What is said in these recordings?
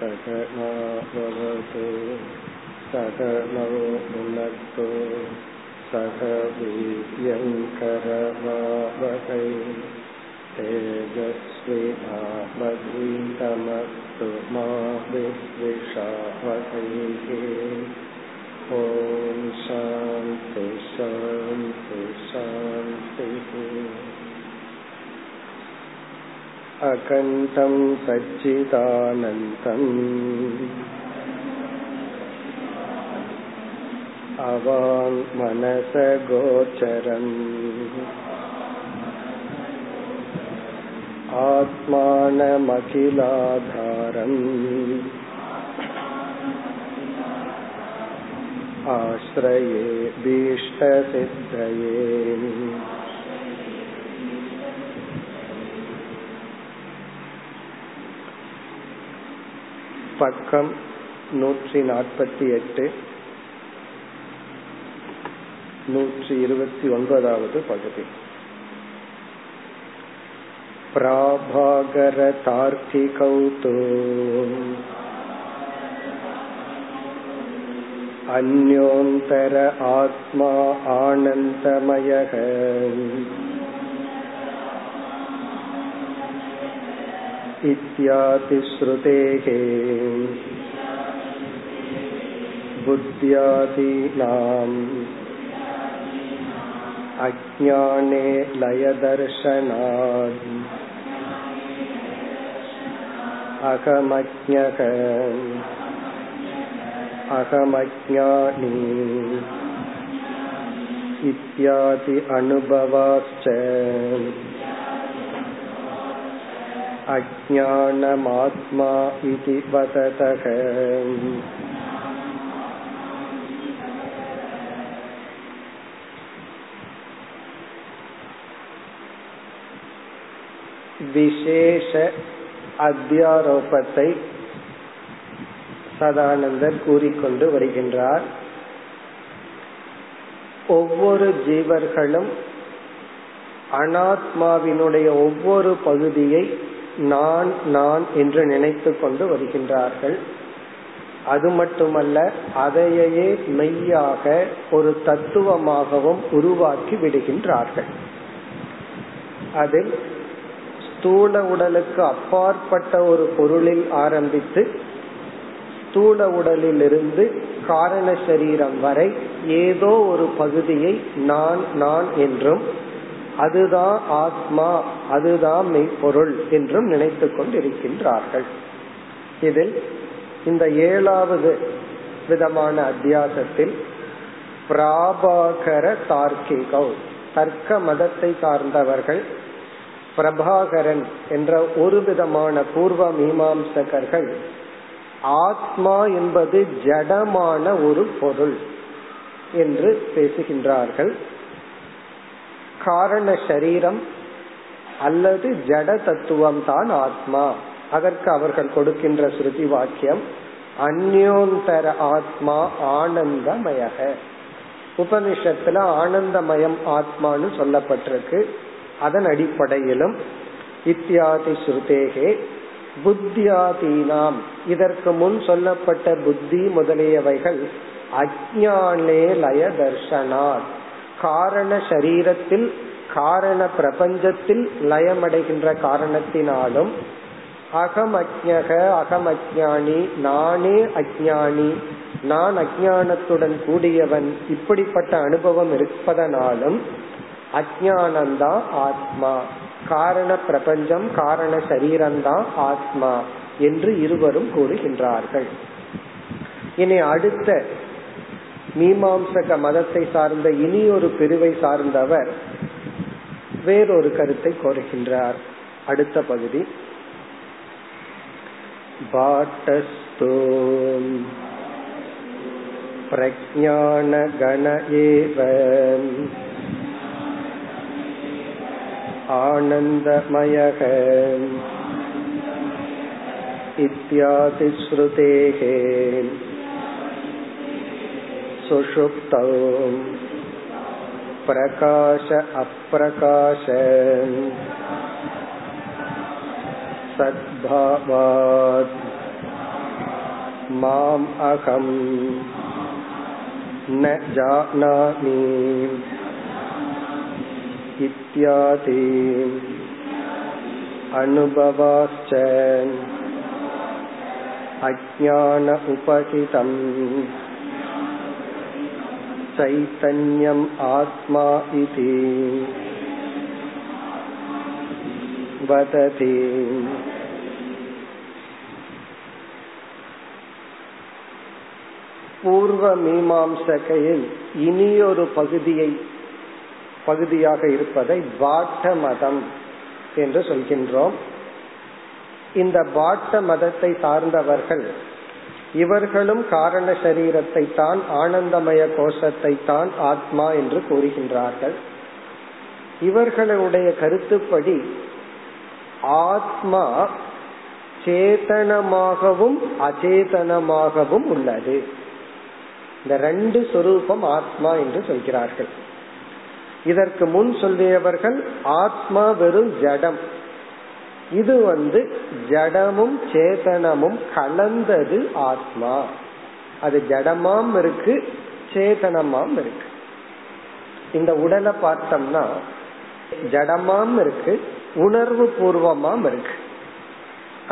சகனோ பவது சகனோ புனக்து சக வீர்யங்கரவாவகை தேஜஸ்வி மாவதீதமஸ்து மா வித்விஷாவகை. ஓம் சாந்தி சாந்தி சாந்தி. அகண்டம் சச்சிதானந்தம் அவாங்மனசகோச்சரம் ஆத்மானமகிலாதாரம் ஆஶ்ரயே பீஷ்டசித்தயே. பக்கம் 148, 129வது பகுதி. பிராபாகர தார்க்கிகௌதோ அன்யோந்தர ஆத்மா ஆனந்தமயக இத்யாதி ஸ்ருதேஹே புத்யாதீனாம் அஜ்ஞானே லயதர்சனாத் அகமஜ்ஞக அகமஜ்ஞானி இத்யாதி அனுபவாஸ்ச அஜ்ஞானமாத்மா இதி வததக. விசேஷ அத்தியாரோபத்தை சதானந்தர் கூறிக்கொண்டு வருகின்றார். ஒவ்வொரு ஜீவர்களும் அனாத்மாவினுடைய ஒவ்வொரு பகுதியை நான் நான் என்று நினைத்து கொண்டு வருகின்றார்கள். அது மட்டுமல்ல, அதையே மெய்யாக ஒரு தத்துவமாகவும் உருவாக்கி விடுகின்றார்கள். அதில் ஸ்தூல உடலுக்கு அப்பாற்பட்ட ஒரு பொருளில் ஆரம்பித்து ஸ்தூல உடலிலிருந்து காரண சரீரம் வரை ஏதோ ஒரு பகுதியை நான் நான் என்றும் அதுதான் ஆத்மா அதுதான் மெய்ப்பொருள் என்றும் நினைத்து கொண்டிருக்கின்றார்கள். இதில் இந்த 7வது விதமான அத்தியாசத்தில் பிரபாகர தார்க்கிகௌ, தர்க்க மதத்தை சார்ந்தவர்கள், பிரபாகரன் என்ற ஒரு விதமான பூர்வ மீமாம்சகர்கள் ஆத்மா என்பது ஜடமான ஒரு பொருள் என்று பேசுகின்றார்கள். காரண சரீரம் அல்லது ஜட தத்துவம் தான் ஆத்மா. அதற்கு அவர்கள் கொடுக்கின்ற ஸ்ருதி வாக்கியம் அந்யோந்தர ஆத்மா ஆனந்தமயக. உபனிஷத்துல ஆனந்தமயம் ஆத்மான்னு சொல்லப்பட்டிருக்கு. அதன் அடிப்படையிலும் இத்தியாதி ஸ்ருதேகே புத்தியாதீனாம், இதற்கு முன் சொல்லப்பட்ட புத்தி முதலியவைகள் அஜ்ஞானே லய தர்சனாத், காரண சரீரத்தில் காரண பிரபஞ்சத்தில் லயமடைகின்ற காரணத்தினாலும் அகமஜ்ஞக அகமஜ்ஞானி நானே அஜ்ஞானி நான் அஜ்ஞானத்துடன் கூடியவன் இப்படிப்பட்ட அனுபவம் இருப்பதனாலும் அஜ்ஞானந்தான் ஆத்மா, காரண பிரபஞ்சம் காரண சரீரம்தான் ஆத்மா என்று இருவரும் கூறுகின்றார்கள். இனி அடுத்த மீமாம்சக மதத்தை சார்ந்த இனி ஒரு பிரிவை சார்ந்தவர் வேறொரு கருத்தை கோருகின்றார். அடுத்த பகுதி பாட்டஸ்தோ பிரஞான கணஏவ ஆனந்தமயக இத்யாதி ஸ்ருதேஹே சுஷுப்தௌ பிரகாஷ அப்ரகாஷ சத்பாவாத் மாம் அகம் ந ஜானாமி இத்யாதி அனுபவாச்ச அஜ்ஞான உபகிதம் சைதன்யம் ஆத்மா இதி வததி. பூர்வ மீமாம்சகையில் இனியொரு பகுதியாக இருப்பதை பாட்ட மதம் என்று சொல்கின்றோம். இந்த பாட்ட மதத்தை சார்ந்தவர்கள் இவர்களும் காரண சரீரத்தை தான், ஆனந்தமய கோஷத்தை தான் ஆத்மா என்று கூறுகின்றார்கள். இவர்களுடைய கருத்துப்படி ஆத்மா சேதனமாகவும் அச்சேதனமாகவும் உள்ளது. இந்த ரெண்டு சொரூபம் ஆத்மா என்று சொல்கிறார்கள். இதற்கு முன் சொல்லியவர்கள் ஆத்மா வெறும் ஜடம், இது ஜடமும் சேதனமும் கலந்தது ஆத்மா, அது ஜடமாம் இருக்கு சேதனமாம் இருக்கு. இந்த உடலை பார்த்தோம்னா ஜடமாம் இருக்கு, உணர்வு பூர்வமாம் இருக்கு.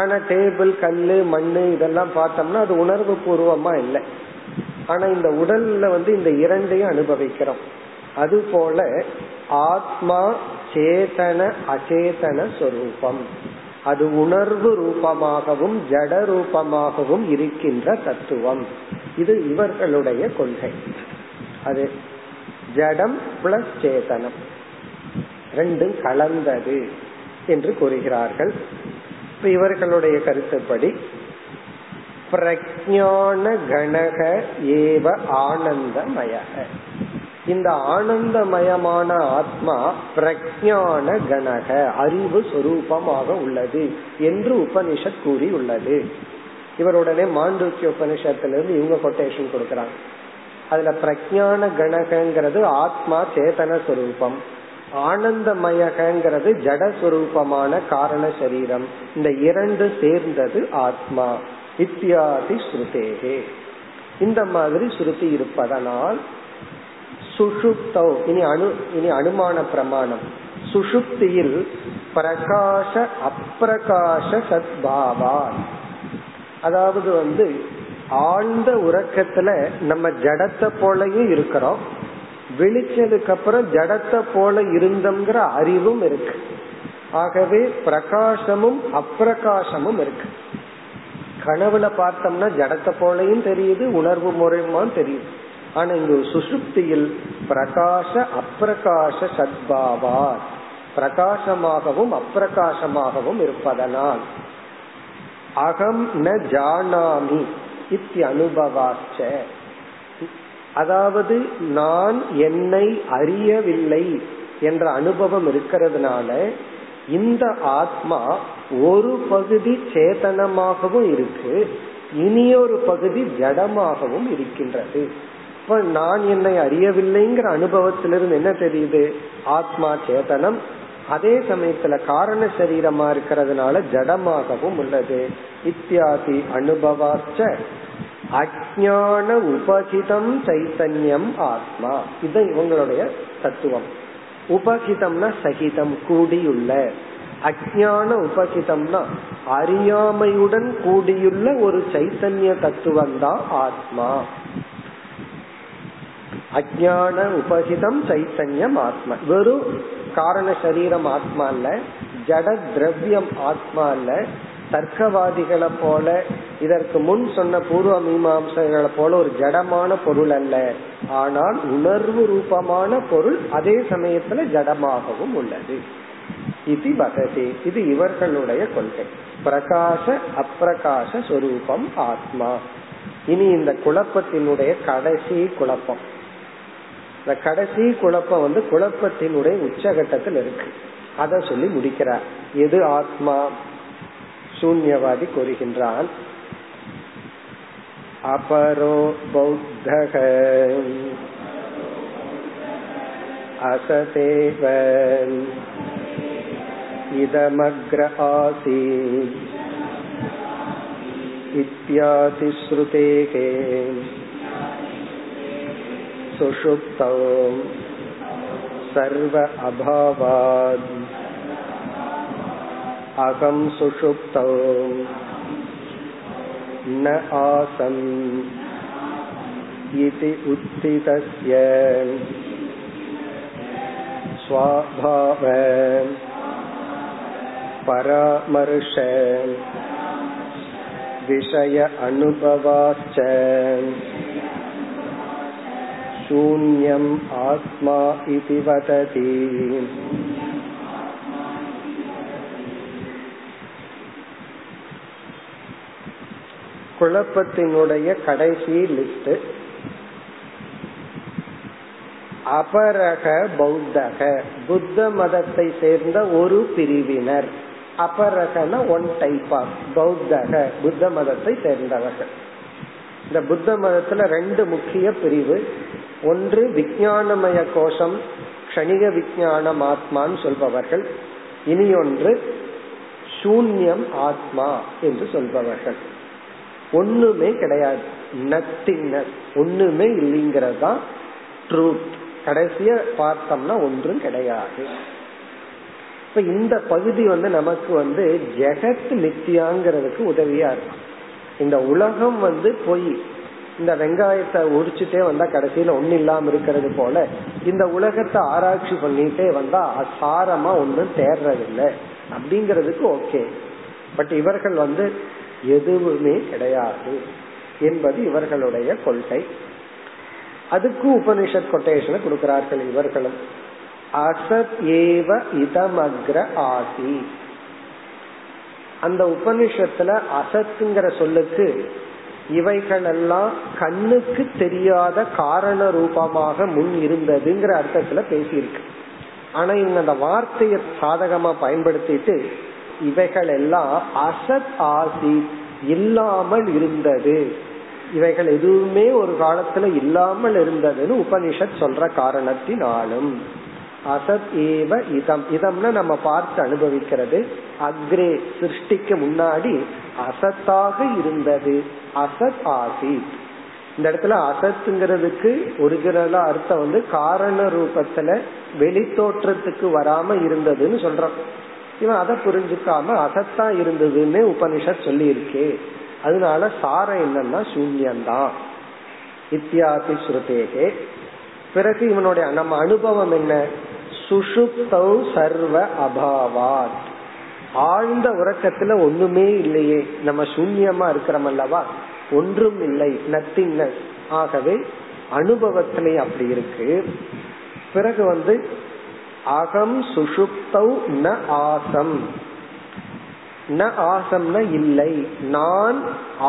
ஆனா டேபிள், கல்லு, மண்ணு இதெல்லாம் பார்த்தோம்னா அது உணர்வு பூர்வமா இல்லை. ஆனா இந்த உடல்ல இந்த இரண்டையும் அனுபவிக்கிறோம். அது போல ஆத்மா சேதன அச்சேதன சொரூபம், அது உணர்வு ரூபமாகவும் ஜட ரூபமாகவும் இருக்கின்ற தத்துவம். இது இவர்களுடைய கொள்கை. அது ஜடம் பிளஸ் சேதனம் ரெண்டும் கலந்தது என்று கூறுகிறார்கள். இவர்களுடைய கருத்துப்படி பிரக்ஞான கணக ஏவ ஆனந்தமயக, இந்த ஆனந்தமயமான ஆத்மா பிரக்ஞான கணக அறிவு சொரூபமாக உள்ளது என்று உபனிஷத் கூறி உள்ளது. இவருடனே மாண்டூக்கிய உபனிஷத்திலிருந்து இவங்க கொட்டேஷன் கொடுக்கிறாங்க. அதுல பிரக்ஞான கணகங்கிறது ஆத்மா சேதன சொரூபம், ஆனந்தமயகங்கிறது ஜடஸ்வரூபமான காரண சரீரம், இந்த இரண்டு சேர்ந்தது ஆத்மா இத்தியாதி ஸ்ருதேகே. இந்த மாதிரி ஸ்ருதி இருப்பதனால் சுஷுப்தௌ, இனி அனுமான பிரமாணம், சுஷுப்தியில் பிரகாச அப்பிரகாச சத்பாவான், அதாவது ஆழ்ந்த உறக்கத்துல நம்ம ஜடத்தை போலயும் இருக்கிறோம், வெளிச்சதுக்கு அப்புறம் ஜடத்தை போல இருந்தங்கிற அறிவும் இருக்கு. ஆகவே பிரகாசமும் அப்பிரகாசமும் இருக்கு. கனவுல பார்த்தோம்னா ஜடத்தை போலையும் தெரியுது, உணர்வு மூலமா தெரியுது. ஆனா இங்க சுசுப்தியில் பிரகாச அப்பிரகாச சத்பாவார், பிரகாசமாகவும் அப்பிரகாசமாகவும் இருப்பதனால் அகம் ந ஜானாமி இத்தி அனுபவாச்ச, அதாவது நான் என்னை அறியவில்லை என்ற அனுபவம் இருக்கிறதுனால இந்த ஆத்மா ஒரு பகுதி சேதனமாகவும் இருக்கு, இனியொரு பகுதி ஜடமாகவும் இருக்கின்றது. இப்ப நான் என்னை அறியவில்லைங்கிற அனுபவத்திலிருந்து என்ன தெரியுது? ஆத்மா சேதனம், அதே சமயத்துல காரண சரீரமா இருக்கிறதுனால ஜடமாகவும் உள்ளது. இத்தியாதி அனுபவாச்ச அஜ்ஞான உபகிதம் சைதன்யம் ஆத்மா, இது இவங்களுடைய தத்துவம். உபகிதம்னா சகிதம், கூடியுள்ள. அஜ்ஞான உபகிதம்னா அறியாமையுடன் கூடியுள்ள ஒரு சைத்தன்ய தத்துவம் தான் ஆத்மா. அஜ்ஞான உபகிதம் சைத்தன்யம் ஆத்மா, வெறும் காரண சரீரம் ஆத்மா இல்ல, ஜட திரவியம் ஆத்மா இல்ல. தர்க்கவாதிகளை போல, இதற்கு முன் சொன்ன பூர்வ மீமாம்சைகளை போல ஒரு ஜடமான பொருள் அல்ல, ஆனால் உணர்வு ரூபமான பொருள், அதே சமயத்துல ஜடமாகவும் உள்ளது. இது பகதி, இது இவர்களுடைய கொள்கை. பிரகாச அப்பிரகாச சொரூபம் ஆத்மா. இனி இந்த குழப்பத்தினுடைய கடைசி குழப்பம், இந்த கடைசி குழப்பம் குழப்பத்தினுடைய உச்சகட்டத்தில் இருக்கு. அத சொல்லி முடிக்கிறார். எது ஆத்மா? சூன்யவாதி கூறுகின்றான் அபரோ பௌத்தக அசதேவ இதமக்ர ஆசி இத்யாதி ஸ்ருதேகே சுஷுப்தௌ சர்வ அபாவாத் அகம் சுஷுப்தௌ ந ஆசம் இதி உத்திதஸ்ய ஸ்வாபாவ பராமர்ஷ விஷய அனுபவாச்ச சூன்யம் ஆத்மா இதி வததி. குழப்பத்தினுடைய கடைசி லிஸ்ட் அபரக பௌத்தக, புத்த மதத்தை சேர்ந்த ஒரு பிரிவினர். அபரகன ஒன் டைப் ஆஃப், பௌத்தக புத்த மதத்தை சேர்ந்தவர்கள். இந்த புத்த மதத்துல ரெண்டு முக்கிய பிரிவு. ஒன்று விஞ்ஞானமய கோஷம், க்ஷணிக விஞ்ஞானம் ஆத்மான்னு சொல்பவர்கள். இனி ஒன்று சூன்யம் ஆத்மா என்று சொல்பவர்கள். ஒண்ணுமே கிடையாது, நத்திங்னஸ், ஒண்ணுமே இல்லைங்கிறதா ட்ரூத். கடைசிய பார்த்தோம்னா ஒன்றும் கிடையாது. இப்ப இந்த பகுதி நமக்கு ஜெகத் மித்தியாங்கிறதுக்கு உதவியா இருக்கும். இந்த உலகம் பொய். இந்த வெங்காயத்தை உரிச்சுட்டே வந்தா கடைசியில ஒண்ணு இல்லாம இருக்கிறது போல, இந்த உலகத்தை ஆராய்ச்சி பண்ணிட்டே வந்தா அசாரமா ஒன்னும் தேர்றதில்லை அப்படிங்கறதுக்கு ஓகே. பட் இவர்கள் எதுவுமே கிடையாது என்பது இவர்களுடைய கொள்கை. அதுக்கு உபனிஷத் கொட்டேஷனை கொடுக்கிறார்கள் இவர்களும். அசத் ஏவ இதமக்ர ஆதி. அந்த உபனிஷத்துல அசத்துங்கிற சொல்லுக்கு இவைகளெல்லாம் கண்ணுக்கு தெரியாத காரண ரூபமாக முன் இருந்ததுங்கிற அர்த்தத்துல பேசியிருக்கு. ஆனா இவங்க அந்த வார்த்தையை சாதகமா பயன்படுத்திட்டு இவைகள் எல்லாம் அசத் ஆசி, இல்லாமல் இருந்தது, இவைகள் எதுவுமே ஒரு காலத்துல இல்லாமல் இருந்ததுன்னு உபனிஷத் சொல்ற காரணத்தினாலும் அசத் ஏவ இதம். இதம்னா நம்ம பார்த்து அனுபவிக்கிறது. அக்ரே சிருஷ்டிக்கு முன்னாடி அசத்தாக இருந்தது, அசத் ஆசி. இந்த இடத்துல அசத்துங்கிறதுக்கு ஒரிஜினலா அர்த்தம் காரண ரூபத்துல வெளித்தோற்றத்துக்கு வராம இருந்ததுன்னு சொல்றோம். இவன் அதை புரிஞ்சுக்காம அசத்தா இருந்ததுன்னு உபனிஷத் சொல்லி இருக்கே. அதனால சாரம் என்னன்னா சூன்யம்தான். இத்தியாதி ஸ்ருதேகே. பிறகு இவனுடைய நம்ம அனுபவம் என்ன? சுஷுப்தௌ சர்வ அபாவாத். ஆழ்ந்த உறக்கத்துல ஒண்ணுமே இல்லையே, நம்ம சூன்யமா இருக்கிறோம் அல்லவா, ஒன்றும் இல்லை, நத்திங்னஸ். ஆகவே அனுபவத்திலே அப்படி இருக்கு. பிறகு அகம் சுஷுப்தௌ ந ஆசம். ந ஆசம்னா இல்லை, நான்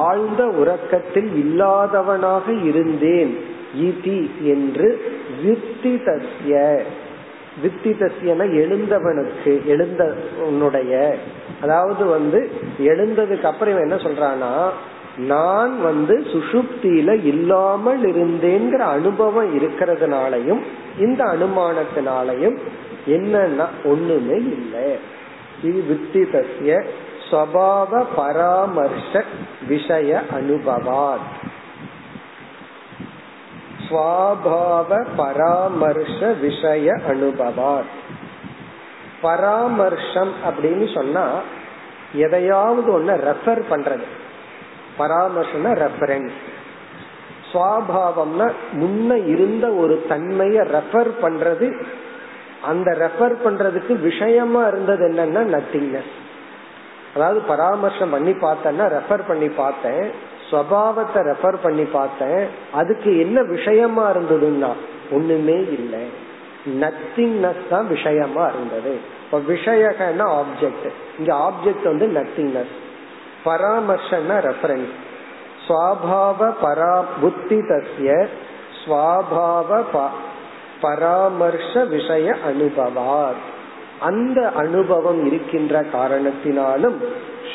ஆழ்ந்த உறக்கத்தில் இல்லாதவனாக இருந்தேன். ஈதி என்று வித்திதஸ்ய, வித்திதஸ்யன எழுந்தவனுக்கு, எழுந்தவனுடைய, அதாவது எழுந்ததுக்கு அப்புறம் என்ன சொல்றானா, நான் சுஷுப்தியில இல்லாமல் இருந்தேங்கிற அனுபவம் இருக்கிறதுனாலையும் இந்த அனுமானத்தினாலையும் என்னன்னா ஒண்ணுமே இல்லை. இது வித்திதஸ்ய ஸ்வபாவ பராமர்ஷ விஷய அனுபவாத் ஸ்வாபாவ பராமர்ஷ விஷய அனுபவாத். பராமர்ஷம் அப்படின்னு சொன்னா எதையாவது ஒண்ணு ரெஃபர் பண்றது. பராமர்ஷம்னா ரெஃபரன்ஸ். ஸ்வாபாவம்னா முன்ன இருந்த ஒரு தன்மையை ரெஃபர் பண்றது. அந்த ரெஃபர் பண்றதுக்கு விஷயமா இருந்தது என்னன்னா நத்திங்னஸ். அதாவது பராமர்ஷம் பண்ணி பார்த்தேன்னா ரெஃபர் பண்ணி பார்த்தேன், ஸ்வபாவத்தை ரெஃபர் பண்ணி பார்த்தேன். அதுக்கு என்ன விஷயமா இருந்ததுன்னா ஒண்ணுமே இல்லை, நத்திங்னஸ் தான் விஷயமா இருந்தது. இப்ப விஷயம்னா ஆப்ஜெக்ட், இங்க ஆப்ஜெக்ட் நத்திங்னஸ். பராமர்ஷம்னா ரெஃபரன்ஸ். ஸ்வாபாவ பரா புத்தி தஸ்ய ஸ்வாபாவ பராமர்ஷ விஷய அனுபவார். அந்த அனுபவம் இருக்கின்ற காரணத்தினாலும்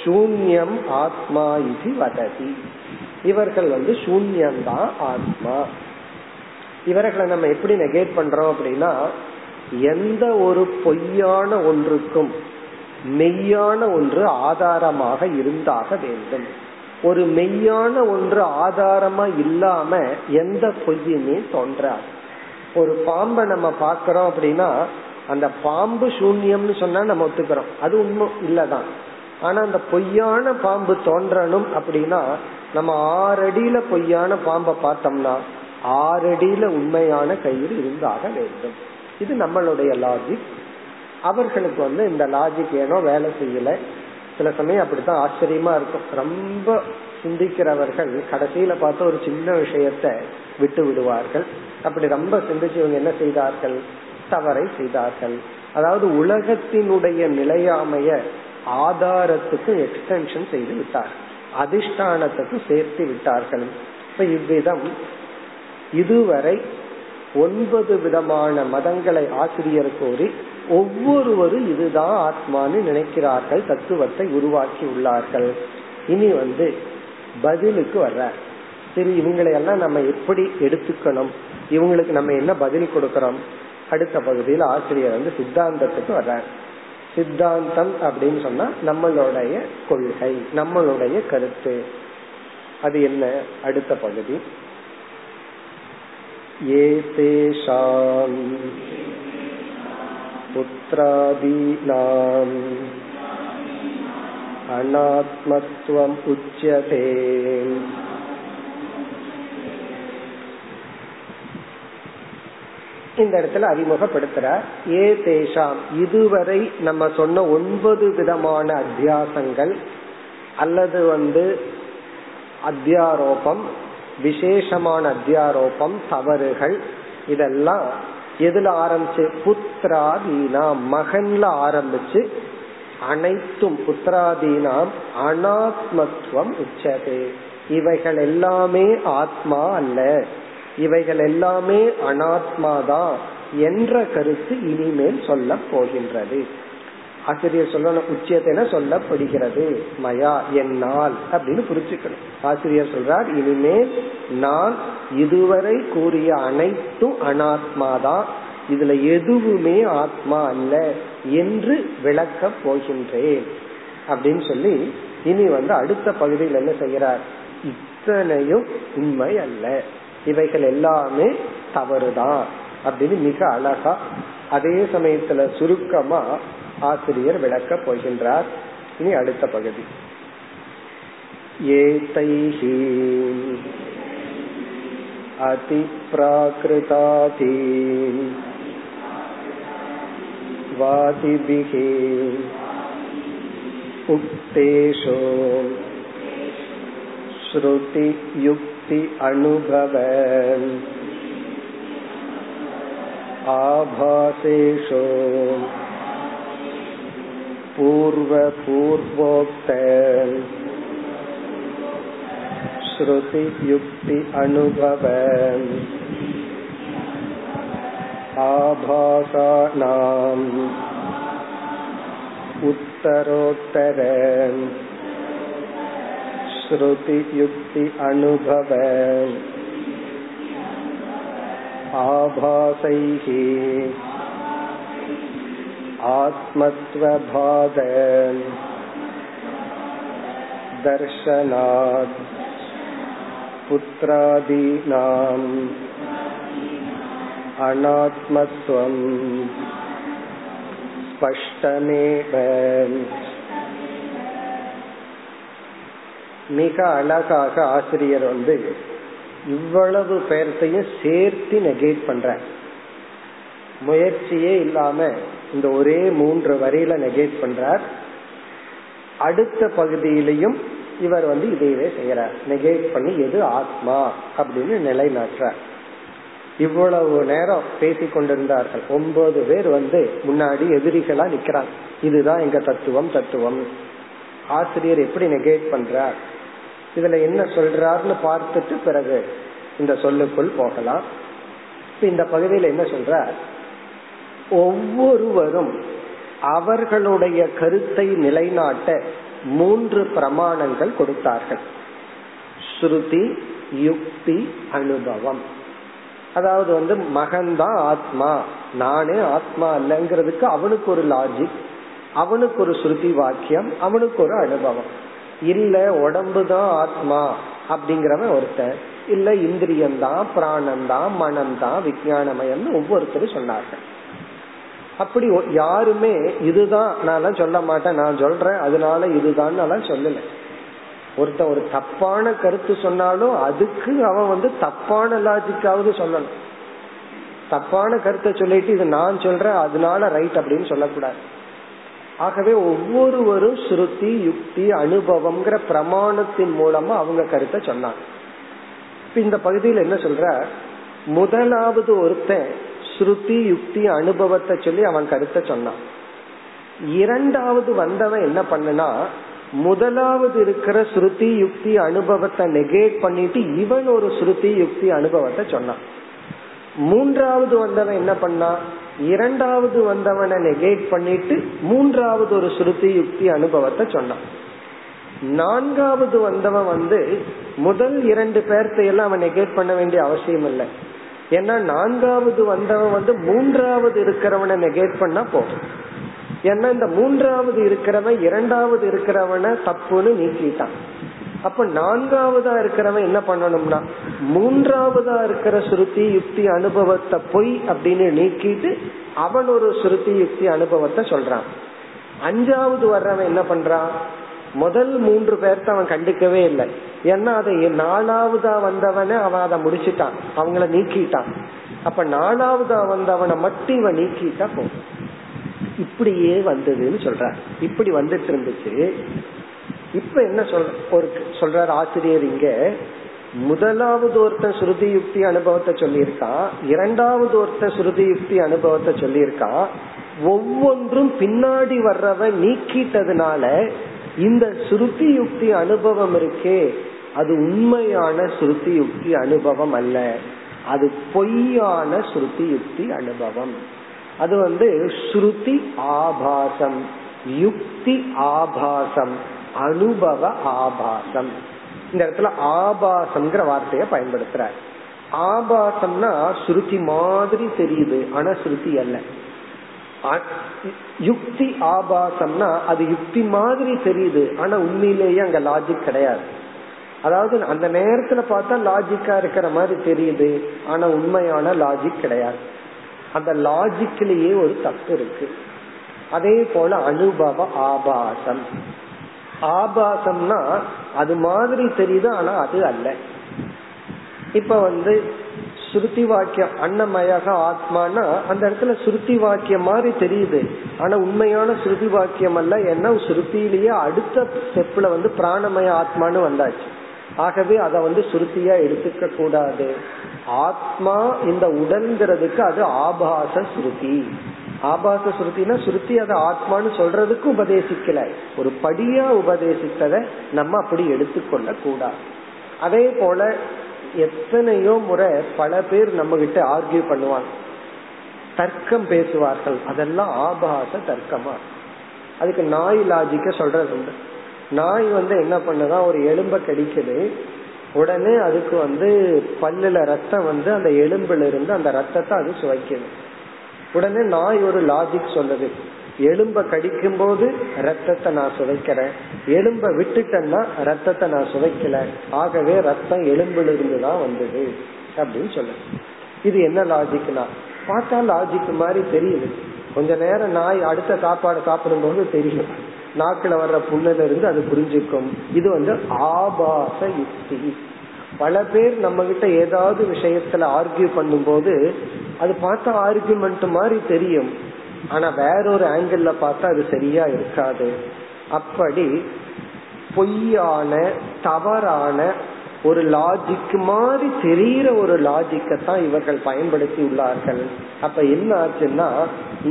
சூன்யம் ஆத்மா இது வததி. இவர்கள் சூன்யம்தான் ஆத்மா. இவர்களை நம்ம எப்படி நெகேட் பண்றோம் அப்படின்னா, எந்த ஒரு பொய்யான ஒன்றுக்கும் மெய்யான ஒன்று ஆதாரமாக இருந்தாக வேண்டும். ஒரு மெய்யான ஒன்று ஆதாரமா இல்லாம எந்த பொய்யுமே தோன்றாது. ஒரு பாம்பை நம்ம பாக்கிறோம் அப்படின்னா அந்த பாம்பு சூன்யம்னு சொன்னா நம்ம ஒத்துக்கிறோம், அது உண்மை இல்லதான். ஆனா அந்த பொய்யான பாம்பு தோன்றணும் அப்படின்னா நம்ம 6 அடியில பொய்யான பாம்பை பார்த்தோம்னா 6 அடியில உண்மையான கயிறு இருந்தாக வேண்டும். இது நம்மளுடைய லாஜிக். அவர்களுக்கு இந்த லாஜிக் ஏனோ வேலை செய்யல. சில சமயம் அப்படித்தான் ஆச்சரியமா இருக்கும், ரொம்ப சிந்திக்கிறவர்கள் கடைசியில பார்த்து ஒரு சின்ன விஷயத்த விட்டு விடுவார்கள். அப்படி ரொம்ப சிந்திச்சு இவங்க என்ன செய்தார்கள், தவறை செய்தார்கள். அதாவது உலகத்தினுடைய நிலையாமைய ஆதாரத்துக்கு எக்ஸ்டென்ஷன் செய்து விட்டார்கள், அதிஷ்டானத்துக்கு சேர்த்து விட்டார்கள். இப்ப இவ்விதம் இதுவரை 9 விதமான மதங்களை ஆசிரியர் கூறி ஒவ்வொருவரும் இதுதான் ஆத்மான்னு நினைக்கிறார்கள், தத்துவத்தை உருவாக்கி உள்ளார்கள். இனி பதிலுக்கு வர்ற சரி, இவங்களையெல்லாம் நம்ம எப்படி எடுத்துக்கணும், இவங்களுக்கு நம்ம என்ன பதில் கொடுக்கிறோம்? அடுத்த பகுதியில் ஆசிரியர் சித்தாந்தத்துக்கு வர்ற. சித்தாந்தம் அப்படின்னு சொன்னா நம்மளுடைய கொள்கை, நம்மளுடைய கருத்து. அது என்ன? அடுத்த பகுதி ஏதேஷாம் புத்ராதீனாம் அநாத்மத்வம் உச்யதே. இந்த இடத்துல அறிமுகப்படுத்துற ஏதேஷாம், இதுவரை நம்ம சொன்ன 9 விதமான அத்தியாசங்கள் அல்லது அத்தியாரோபம், விசேஷமான அத்தியாரோபம், தவறுகள், இதெல்லாம் எதுல ஆரம்பிச்சு, புத்திராதீனா மகன்ல ஆரம்பிச்சு அனைத்தும் புத்திராதீனாம் அநாத்மத்துவம் உச்சதே. இவைகள் எல்லாமே ஆத்மா அல்ல, இவைகள் எல்லாமே அனாத்மாதான் என்ற கருத்து இனிமேல் சொல்ல போகின்றது. ஆசிரியர் சொல்லணும் உச்சத்தை சொல்லப்படுகிறது மயா என்னால் அப்படின்னு புரிஞ்சுக்கணும். ஆசிரியர் சொல்றார் இனிமேல் நான் இதுவரை கூறிய அனைத்தும் அனாத்மாதான், இதுல எதுவுமே ஆத்மா அல்ல என்று விளக்க போகின்றேன் அப்படின்னு சொல்லி இனி அடுத்த பகுதியில் என்ன செய்கிறார், இத்தனையும் உண்மை அல்ல, இவைகள் எல்லாமே தவறுதான் அப்படின்னு மிக அழகா அதே சமயத்துல சுருக்கமா ஆசிரியர் விளக்க போகின்றார். இனி அடுத்த பகுதி ஏதைஹி அதிப்ராக்ருதாதி வாதிபிஹி உக்தேஷோ ஸ்ருதி யுக்தி அனுபவ ஆபாசேஷோ பூர்வ பூர்வோக்த ஸ்ருதி யுக்தி அனுபவ ஆபாசானாம் உத்தரோத்தர ஸ்ருதி யுக்தி அனுபவ ஆபாசைஹி ஆத்மத்வபாத தர்ஷனாத் புத்ராதீனாம் அநாத்மத்வம் ஸ்பஷ்டமேவ. மிக அழகாக ஆசிரியர் இவ்வளவு பேர்த்தையும் சேர்த்து நெகேட் பண்ற, முயற்சியே இல்லாம இந்த ஒரே 3 வரியில நெகேட் பண்றார். அடுத்த பகுதியிலையும் இவர் இதையே செய்யறார், நெகேட் பண்ணி எது ஆத்மா அப்படின்னு நிலைநாட்டுறார். இவ்வளவு நேரம் பேசி கொண்டிருந்தார்கள் 9 பேர் முன்னாடி எதிரிகளா நிக்கிறாங்க, இதுதான் எங்க தத்துவம் தத்துவம். ஆசிரியர் எப்படி நெகேட் பண்றார், இதுல என்ன சொல்றாருன்னு பார்த்துட்டு பிறகு இந்த சொல்லுக்குள் போகலாம். இந்த பகுதியில என்ன சொல்றார், ஒவ்வொருவரும் அவர்களுடைய கருத்தை நிலைநாட்ட 3 பிரமாணங்கள் கொடுத்தார்கள், ஸ்ருதி யுக்தி அனுபவம். அதாவது மகன்தான் ஆத்மா, நானே ஆத்மா இல்லைங்கிறதுக்கு அவனுக்கு ஒரு லாஜிக், அவனுக்கு ஒரு ஸ்ருதி வாக்கியம், அவனுக்கு ஒரு அனுபவம். இல்ல உடம்புதான் ஆத்மா அப்படிங்கிறவன் ஒருத்தர், இல்ல இந்திரியம்தான், பிராணம்தான், மனம்தான் விஞ்ஞானமயம் ஒவ்வொருத்தரும் சொன்னார்கள். அப்படி யாருமே இதுதான் நான் சொல்ல மாட்டேன், நான் சொல்றேன் அதனால இதுதான் சொல்லல. ஒருத்த ஒரு தப்பான கருத்து சொன்னாலும் அதுக்கு அவன் தப்பான லாஜிக்காவது சொல்லணும். தப்பான கருத்தை சொல்லிட்டு இது நான் சொல்றேன் அதனால ரைட் அப்படின்னு சொல்லக்கூடாது. ஆகவே ஒவ்வொருவரும் ஸ்ருதி, யுக்தி, அனுபவம்ங்கிற பிரமாணத்தின் மூலமா அவங்க கருத்தை சொன்னாங்க. இந்த பகுதியில் என்ன சொல்ற, முதலாவது ஒருத்தன் ஸ்ருதி, யுக்தி, அனுபவத்தை சொல்லி அவன் கருத்தை சொன்னான். இரண்டாவது வந்தவன் என்ன பண்ணனா, முதலாவது இருக்கிற ஸ்ருதி, யுக்தி, அனுபவத்தை நெகேட் பண்ணிட்டு இவன் ஒரு ஸ்ருதி, யுக்தி, அனுபவத்தை சொன்னான். மூன்றாவது வந்தவன் என்ன பண்ணா, இரண்டாவது வந்தவனை நெகேட் பண்ணிட்டு மூன்றாவது ஒரு ஸ்ருதி, யுக்தி, அனுபவத்தை சொன்னான். நான்காவது வந்தவன் முதல் இரண்டு பேர்த்தையெல்லாம் அவன் நெகேட் பண்ண வேண்டிய அவசியம் இல்லை. ஏன்னா நான்காவது வந்தவன் மூன்றாவது இருக்கிறவனை நெகேட் பண்ணா போதும். ஏன்னா இந்த மூன்றாவது இருக்கிறவன் இரண்டாவது இருக்கிறவனை தப்புன்னு நீக்கிட்டான். அப்ப நான்காவதா இருக்கிறவன் என்ன பண்ணணும்னா, மூன்றாவதா இருக்கிற ஸ்ருதி, யுக்தி, அனுபவத்தை பொய் அப்படின்னு நீக்கிட்டு அவன் ஒரு ஸ்ருதி, யுக்தி, அனுபவத்தை சொல்றான். அஞ்சாவது வர்றவன் என்ன பண்றான், முதல் மூன்று பேர்த்த அவன் கண்டுக்கவே இல்லை. ஏன்னா அதை நாலாவதா வந்தவன அவன் அதை முடிச்சுட்டான், அவங்கள நீக்கிட்டான். அப்ப நாலாவதா வந்தவனை மட்டும் இவன் நீக்கிட்டா போதும். இப்படியே வந்ததுன்னு சொல்ற. இப்படி வந்துட்டு இருந்துச்சு. இப்ப என்ன சொல்றாரு ஆசிரியர் இங்க, முதலாவது ஒருத்தன் ஸ்ருதி, யுக்தி, அனுபவத்தை சொல்லியிருக்கான், இரண்டாவது ஒருத்தன் ஸ்ருதி, யுக்தி, அனுபவத்தை சொல்லியிருக்கான். ஒவ்வொன்றும் பின்னாடி வர்றவன் நீக்கிட்டதுனால இந்த ஸ்ருதி, யுக்தி, அனுபவம் இருக்கே அது உண்மையான ஸ்ருதி, யுக்தி, அனுபவம் அல்ல, அது பொய்யான ஸ்ருதி, யுக்தி, அனுபவம். அது ஸ்ருதி ஆபாசம், யுக்தி ஆபாசம், அனுபவ ஆபாசம். இந்த இடத்துல ஆபாசம்ங்கிற வார்த்தையை பயன்படுத்துற. ஆபாசம்னா ஸ்ருதி மாதிரி தெரியுது ஆனா ஸ்ருதி அல்ல. யுக்தி ஆபாசம்னா அது யுக்தி மாதிரி தெரியுது ஆனா உண்மையிலேயே அங்க லாஜிக் கிடையாது. அதாவது அந்த நேரத்துல பார்த்தா லாஜிக்கா இருக்கிற மாதிரி தெரியுது ஆனா உண்மையான லாஜிக் கிடையாது. அந்த லாஜிக்லயே ஒரு தப்பு இருக்கு. அதே போல அனுபவ ஆபாசம். ஆபாசம்னா அது மாதிரி தெரியுது ஆனா அது அல்ல. இப்ப ஸ்ருதி வாக்கியம் அன்னமயக ஆத்மானா அந்த இடத்துல ஸ்ருதி வாக்கியம் மாதிரி தெரியுது ஆனா உண்மையான ஸ்ருதி வாக்கியம் அல்ல. ஏன்னா ஸ்ருதியிலேயே அடுத்த ஸ்டெப்ல பிராணமய ஆத்மான்னு வந்தாச்சு. ஆகவே அத ஸ்ருதியா எடுத்துக்க கூடாது. ஆத்மா இந்த உடல்ங்கிறதுக்கு அது ஆபாச ஸ்ருதி. ஆபாச ஸ்ருதினா ஸ்ருதி அதை ஆத்மான்னு சொல்றதுக்கு உபதேசிக்கல, ஒரு படியா உபதேசித்ததை நம்ம அப்படி எடுத்துக்கொள்ள கூடாது. அதே போல எத்தனையோ முறை பல பேர் நம்ம கிட்ட ஆர்கியூ பண்ணுவாங்க, தர்க்கம் பேசுவார்கள். அதெல்லாம் ஆபாச தர்க்கமா. அதுக்கு நாய் லாஜிக்க சொல்றது உண்டு. நாய் என்ன பண்ணுதான், ஒரு எலும்ப கடிக்குது, உடனே அதுக்கு பல்லுல ரத்தம் அந்த எலும்புல இருந்து அந்த ரத்தத்தை அது சுவைக்குது. உடனே நாய் ஒரு லாஜிக் சொல்லுது, எலும்ப கடிக்கும் போது ரத்தத்தை நான் சுவைக்கிறேன், எலும்ப விட்டுட்டேன்னா ரத்தத்தை நான் சுவைக்கல, ஆகவே ரத்தம் எலும்புல இருந்துதான் வந்தது அப்படின்னு சொல்லுது. இது என்ன லாஜிக்னா, பார்த்தா லாஜிக் மாதிரி தெரியுது. கொஞ்ச நேரம் நாய் அடுத்த சாப்பாடு சாப்பிடும் போது தெரியும், நாக்குல வர்ற புல்லுல இருந்து அது புரிஞ்சுக்கும். இது ஆபாச யுக்தி. பல பேர் நம்ம கிட்ட ஏதாவது விஷயத்துல ஆர்கியூ பண்ணும் போது அது பார்த்தா ஆர்கியூமெண்ட் மாதிரி தெரியும் ஆனா வேறொரு ஆங்கிள் பார்த்தா அது சரியா இருக்காது. அப்படி பொய்யான தவறான ஒரு லாஜிக் மாதிரி தெரிகிற ஒரு லாஜிக்கத்தான் இவர்கள் பயன்படுத்தி உள்ளார்கள். அப்ப என்ன ஆச்சுன்னா,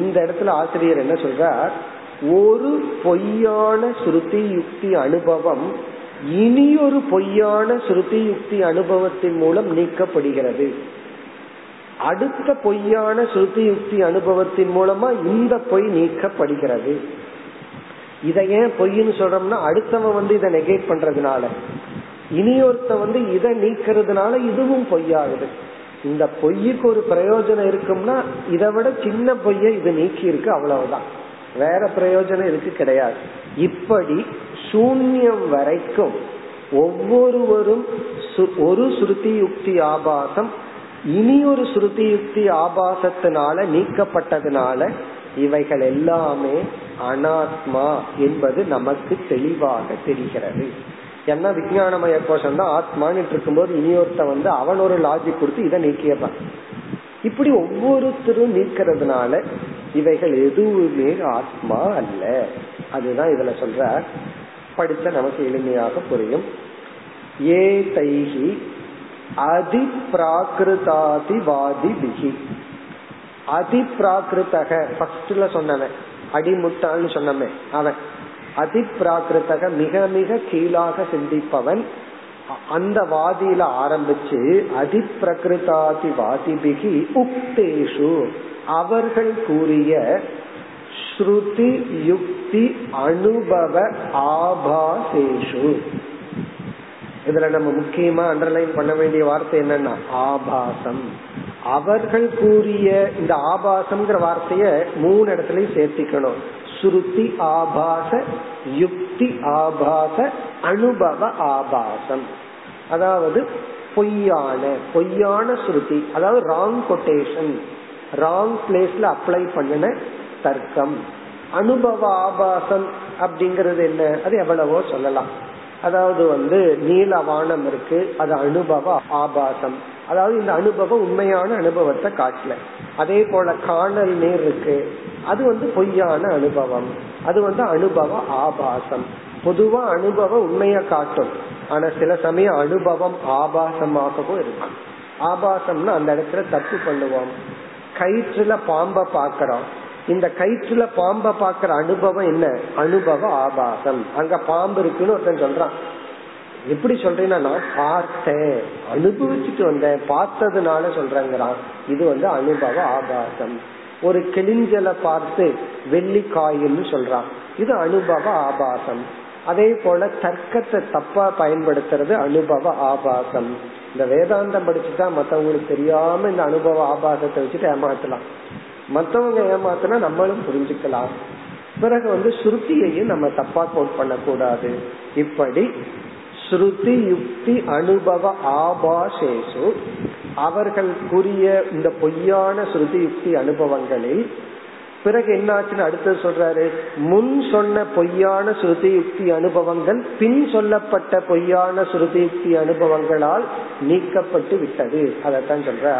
இந்த இடத்துல ஆசிரியர் என்ன சொல்றார், ஒரு பொய்யான ஸ்ருதி, யுக்தி, அனுபவம் இனி ஒரு பொய்யான ஸ்ருதி, யுக்தி, அனுபவத்தின் மூலம் நீக்கப்படுகிறது. அடுத்த பொய்யான ஸ்ருதி, யுக்தி, அனுபவத்தின் மூலமா இந்த பொய் நீக்கப்படுகிறது. இத ஏன் பொய்ன்னு சொல்றோம்னா, அடுத்தவன் இதை நெகேட் பண்றதுனால, இனியொருத்த இதை நீக்கிறதுனால இதுவும் பொய்யாகுது. இந்த பொய்க்கு ஒரு பிரயோஜனம் இருக்கும்னா இதை விட சின்ன பொய்ய இது நீக்கி இருக்கு, அவ்வளவுதான், வேற பிரயோஜனம் இருக்கு கிடையாது. இப்படி சூன்யம் வரைக்கும் ஒவ்வொருவரும் ஒரு ஸ்ருதி யுக்தி ஆபாசம் இனி ஒரு ஸ்ருதி யுக்தி ஆபாசத்தினால நீக்கப்பட்டதுனால இவைகள் எல்லாமே அனாத்மா என்பது நமக்கு தெளிவாக தெரிகிறது. ஏன்னா விஞ்ஞானமய கோஷம் தான் ஆத்மான்னு இருக்கும்போது இனியொருத்த அவன் ஒரு லாஜிக் கொடுத்து இதை நீக்கியப்பான். இப்படி ஒவ்வொருத்தரும் நீக்கிறதுனால இவைகள் எதுவுமே ஆத்மா அல்ல. அதுதான் இதுல சொல்ற, படிச்ச நமக்கு எளிமையாக புரியும். ஏ தைஹி அதி பிராகிருதாதிவாதி விஹி. அதி பிராகிருத்தக ஃபர்ஸ்ட்ல சொன்னமே அடிமுட்டாள்னு சொன்னமே அவன் அதி பிராகிருத்தக மிக மிக கீழாக சிந்திப்பவன். அந்த வாதியில ஆரம்பிச்சு அதி பிரகிருதாதி வாதிபிகி உக்தேஷு அவர்கள் கூறிய ஸ்ருதி யுக்தி அனுபவ ஆபாசேஷு. இதுல நம்ம முக்கியமா அண்டர்லைன் பண்ண வேண்டிய வார்த்தை என்னன்னா ஆபாசம். அவர்கள் கூறிய இந்த ஆபாசம்ங்கிற வார்த்தைய மூணு இடத்துலயும் சேர்த்திக்கணும். ஸ்ருதி ஆபாச, யுக்தி ஆபாச, அனுபவ ஆபாசம். அதாவது பொய்யான பொய்யான ஸ்ருதி, அதாவது ராங் கொட்டேஷன், ராங் பிளேஸ்ல அப்ளை பண்ணின தர்க்கம். அனுபவ ஆபாசம் அப்படிங்கறது என்ன, அது எவ்வளவோ சொல்லலாம். அதாவது நீலவானம் இருக்கு, அது அனுபவ ஆபாசம். அதாவது இந்த அனுபவம் உண்மையான அனுபவத்தை காட்டல. அதே போல காணல் நீர் இருக்கு, அது பொய்யான அனுபவம், அது அனுபவ ஆபாசம். பொதுவா அனுபவம் உண்மைய காட்டும், ஆனா சில சமயம் அனுபவம் ஆபாசமாகவும் இருக்கும். ஆபாசம்னா அந்த இடத்துல தப்பு பண்ணுவோம். கயிற்றுல பாம்ப பாக்கிறோம், இந்த கயிற்றுல பாம்ப பாக்குற அனுபவம் என்ன, அனுபவ ஆபாசம். அங்க பாம்பு இருக்குன்னு ஒருத்தன் சொல்றான். எப்படி சொல்றேன்னா நான் பார்த்தேன், அனுபவிச்சுட்டு வந்தேன், பார்த்ததுனால சொல்றேங்கிறான். இது அனுபவ ஆபாசம். ஒரு கிளிஞ்சலை பார்த்து வெள்ளிக்காயின்னு சொல்றான், இது அனுபவ ஆபாசம். அதே போல தர்க்கத்தை தப்பா பயன்படுத்துறது அனுபவ ஆபாசம். இந்த வேதாந்தம் படிச்சுட்டா மத்தவங்களுக்கு தெரியாம இந்த அனுபவ ஆபாசத்தை வச்சுட்டு ஏமாத்தலாம், மற்றவங்க ஏமாத்தினா நம்மளும் புரிஞ்சுக்கலாம். பிறகு ஸ்ருதியையும் நம்ம தப்பா கோட் பண்ண கூடாது. இப்படி ஸ்ருதி யுக்தி அனுபவ ஆபாசேஷு அவர்கள் கூறிய இந்த பொய்யான ஸ்ருதி யுக்தி அனுபவங்களில் பிறகு என்னாச்சுன்னு அடுத்து சொல்றாரு. முன் சொன்ன பொய்யான ஸ்ருதி யுக்தி அனுபவங்கள் பின் சொல்லப்பட்ட பொய்யான ஸ்ருதி யுக்தி அனுபவங்களால் நீக்கப்பட்டு விட்டது. அதத்தான் சொல்ற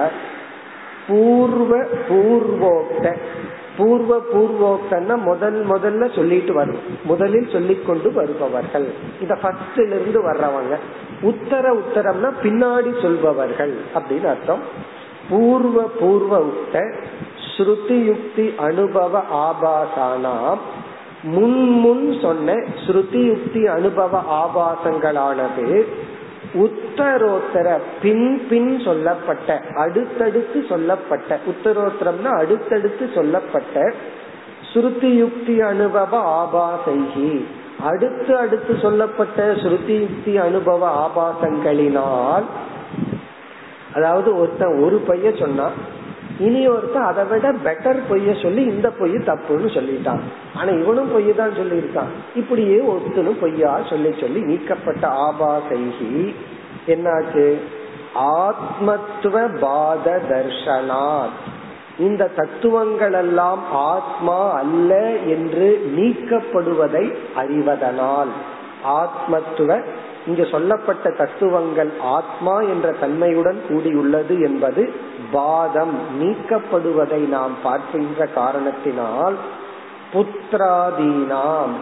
பூர்வ பூர்வோக்த. பூர்வ பூர்வோக்தன்னா முதல்ல சொல்லிட்டு வரும், முதலில் சொல்லிக் கொண்டு வருபவர்கள், இந்த ஃபர்ஸ்ட்ல இருந்து வர்றவங்க. உத்தரம்னா பின்னாடி சொல்பவர்கள் அப்படின்னு அர்த்தம். பூர்வ பூர்வோக்த ஸ்ருதி யுக்தி அனுபவ ஆபாசானாம் முன் சொன்ன ஸ்ருதி யுக்தி அனுபவ ஆபாசங்களானது உத்தரோத்தர பின் சொல்லப்பட்ட அடுத்தடுத்து சொல்லப்பட்ட, உத்தரோத்தரம்னா அடுத்தடுத்து சொல்லப்பட்ட ஸ்ருதி யுக்தி அனுபவ ஆபாசைகி அடுத்து அடுத்து சொல்லப்பட்ட ஸ்ருதி யுக்தி அனுபவ ஆபாசங்களினால். அதாவது ஒருத்தன் ஒரு பொய்ய சொன்னா இனி ஒருத்தன் அதை விட பெட்டர் பொய்ய சொல்லி இந்த பொய் தப்புன்னு சொல்லிட்டான், ஆனா இவனும் பொய் தான் சொல்லியிருக்கான். இப்படியே ஒருத்தனும் பொய்யா சொல்லி நீக்கப்பட்ட ஆபாசைகி என்னாச்சு, ஆத்மத்துவ பாத தர்சனாத் இந்த தத்துவங்கள் எல்லாம் ஆத்மா அல்ல என்று நீக்கப்படுவதை அறிவதனால். ஆத்மத்துவ இங்க சொல்லப்பட்ட தத்துவங்கள் ஆத்மா என்ற தன்மையுடன் கூடியுள்ளது என்பது பாதம் நீக்கப்படுவதை நாம் பார்க்கின்ற காரணத்தினால் புத்திராதீனாம்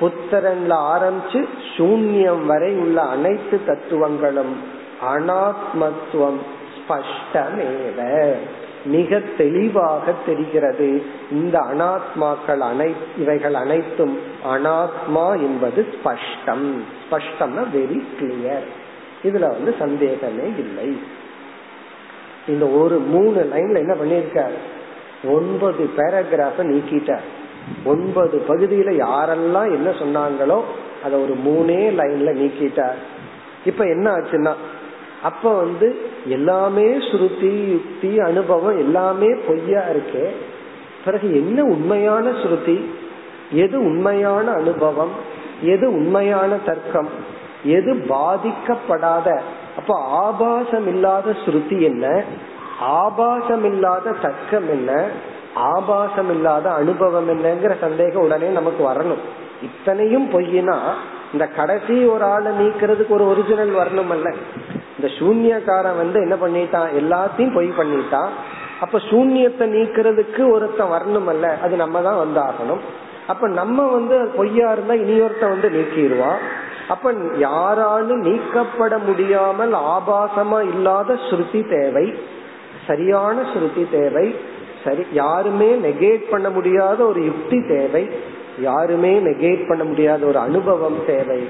புத்திரன்ல ஆரம்பிச்சு சூன்யம் வரை உள்ள அனைத்து தத்துவங்களும் அனாத்மத்துவம் ஸ்பஷ்டமேவ மிக தெளிவாக தெரிகிறது. இந்த அனாத்மாக்கள் இவைகள் அனைத்தும் அனாத்மா என்பது ஸ்பஷ்டம். ஸ்பஷ்டம்னா வெரி கிளியர், இதுல சந்தேகமே இல்லை. இந்த ஒரு மூணு லைன்ல என்ன பண்ணிருக்காரு, 9 பேராகிராஃப நீக்கிட்டார். 9 பகுதியில யாரெல்லாம் என்ன சொன்னாங்களோ அத ஒரு மூணே லைன்ல நீக்கிட்டார். இப்ப என்ன ஆச்சுன்னா அப்ப எல்லாமே ஸ்ருதி யுக்தி அனுபவம் எல்லாமே பொய்யா இருக்கே, பிறகு என்ன உண்மையான ஸ்ருதி, எது உண்மையான அனுபவம், எது உண்மையான தர்க்கம், எது பாதிக்கப்படாத. அப்ப ஆபாசம் இல்லாத ஸ்ருதி என்ன, ஆபாசம் இல்லாத தர்க்கம் என்ன, ஆபாசம் இல்லாத அனுபவம் என்னங்கிற சந்தேகம் உடனே நமக்கு வரணும். இத்தனையும் பொய்னா இந்த கடைசி ஒரு ஆளை நீக்கிறதுக்கு ஒரு ஒரிஜினல் வரணும். அல்ல இந்த சூன்யக்காரன் வந்து என்ன பண்ணிட்டான், எல்லாத்தையும் பொய் பண்ணிட்டான். அப்ப சூன்யத்தை நீக்கிறதுக்கு ஒருத்தன் வரணும் அல்ல, அது நம்ம தான் வந்து ஆகணும். அப்ப நம்ம வந்து பொய்யா இருந்தா இனியொருத்த வந்து நீக்கிடுவான். அப்ப யாராலும் நீக்கப்பட முடியாமல் ஆபாசமா இல்லாத ஸ்ருதி தேவை, சரியான ஸ்ருதி தேவை, சரி யாருமே நெகேட் பண்ண முடியாத ஒரு யுக்தி தேவை, யாருமே நெகேட் பண்ண முடியாத ஒரு அனுபவம் தேவை.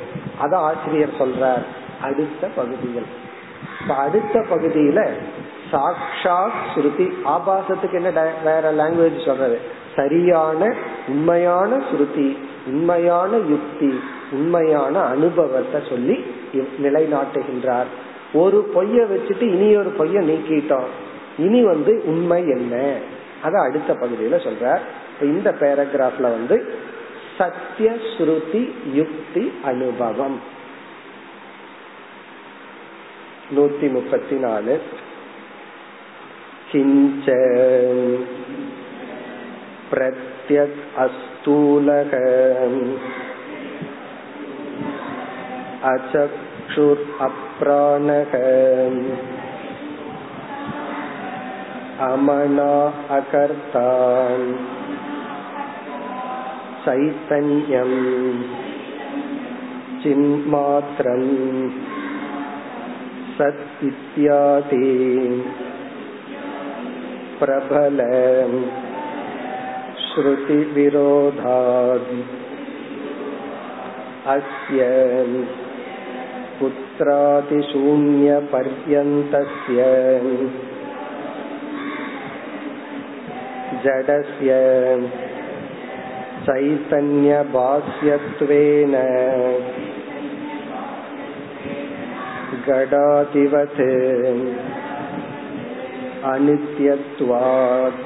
அத ஆசிரியர் சொல்றார் அடுத்த பகுதியில். அடுத்த பகுதியில சாக்ஷாத் ஸ்ருதி, ஆபாசத்துக்கு என்ன வேற லாங்குவேஜ் சொல்றது, சரியான உண்மையான ஸ்ருதி, உண்மையான யுக்தி, உண்மையான அனுபவத்தை சொல்லி நிலைநாட்டுகின்றார். ஒரு பொய்ய வச்சுட்டு இனி ஒரு பொய்ய நீக்கிட்டோம், இனி வந்து உண்மை என்ன அத அடுத்த பகுதியில சொல்றார். இந்த பேராகிராஃப்ல வந்து சத்திய ஸ்ருதி யுக்தி அனுபவம் 134. கிஞ்ச பிரத்யக் அஸ்தூலக அசக்ஷுர் அப்ராணக அமனா அகர்தான் சைதன்யம் சின்மாத்ரம் சத் இத்யாதி பிரபலம் ஸ்ருதி விரோதாத் அஸ்ய புத்ராதி சூன்ய பர்யந்தஸ்ய ஜடஸ்ய சைதன்ய பாஸ்யத்வேன கடாதிவத் அநித்யத்வாத்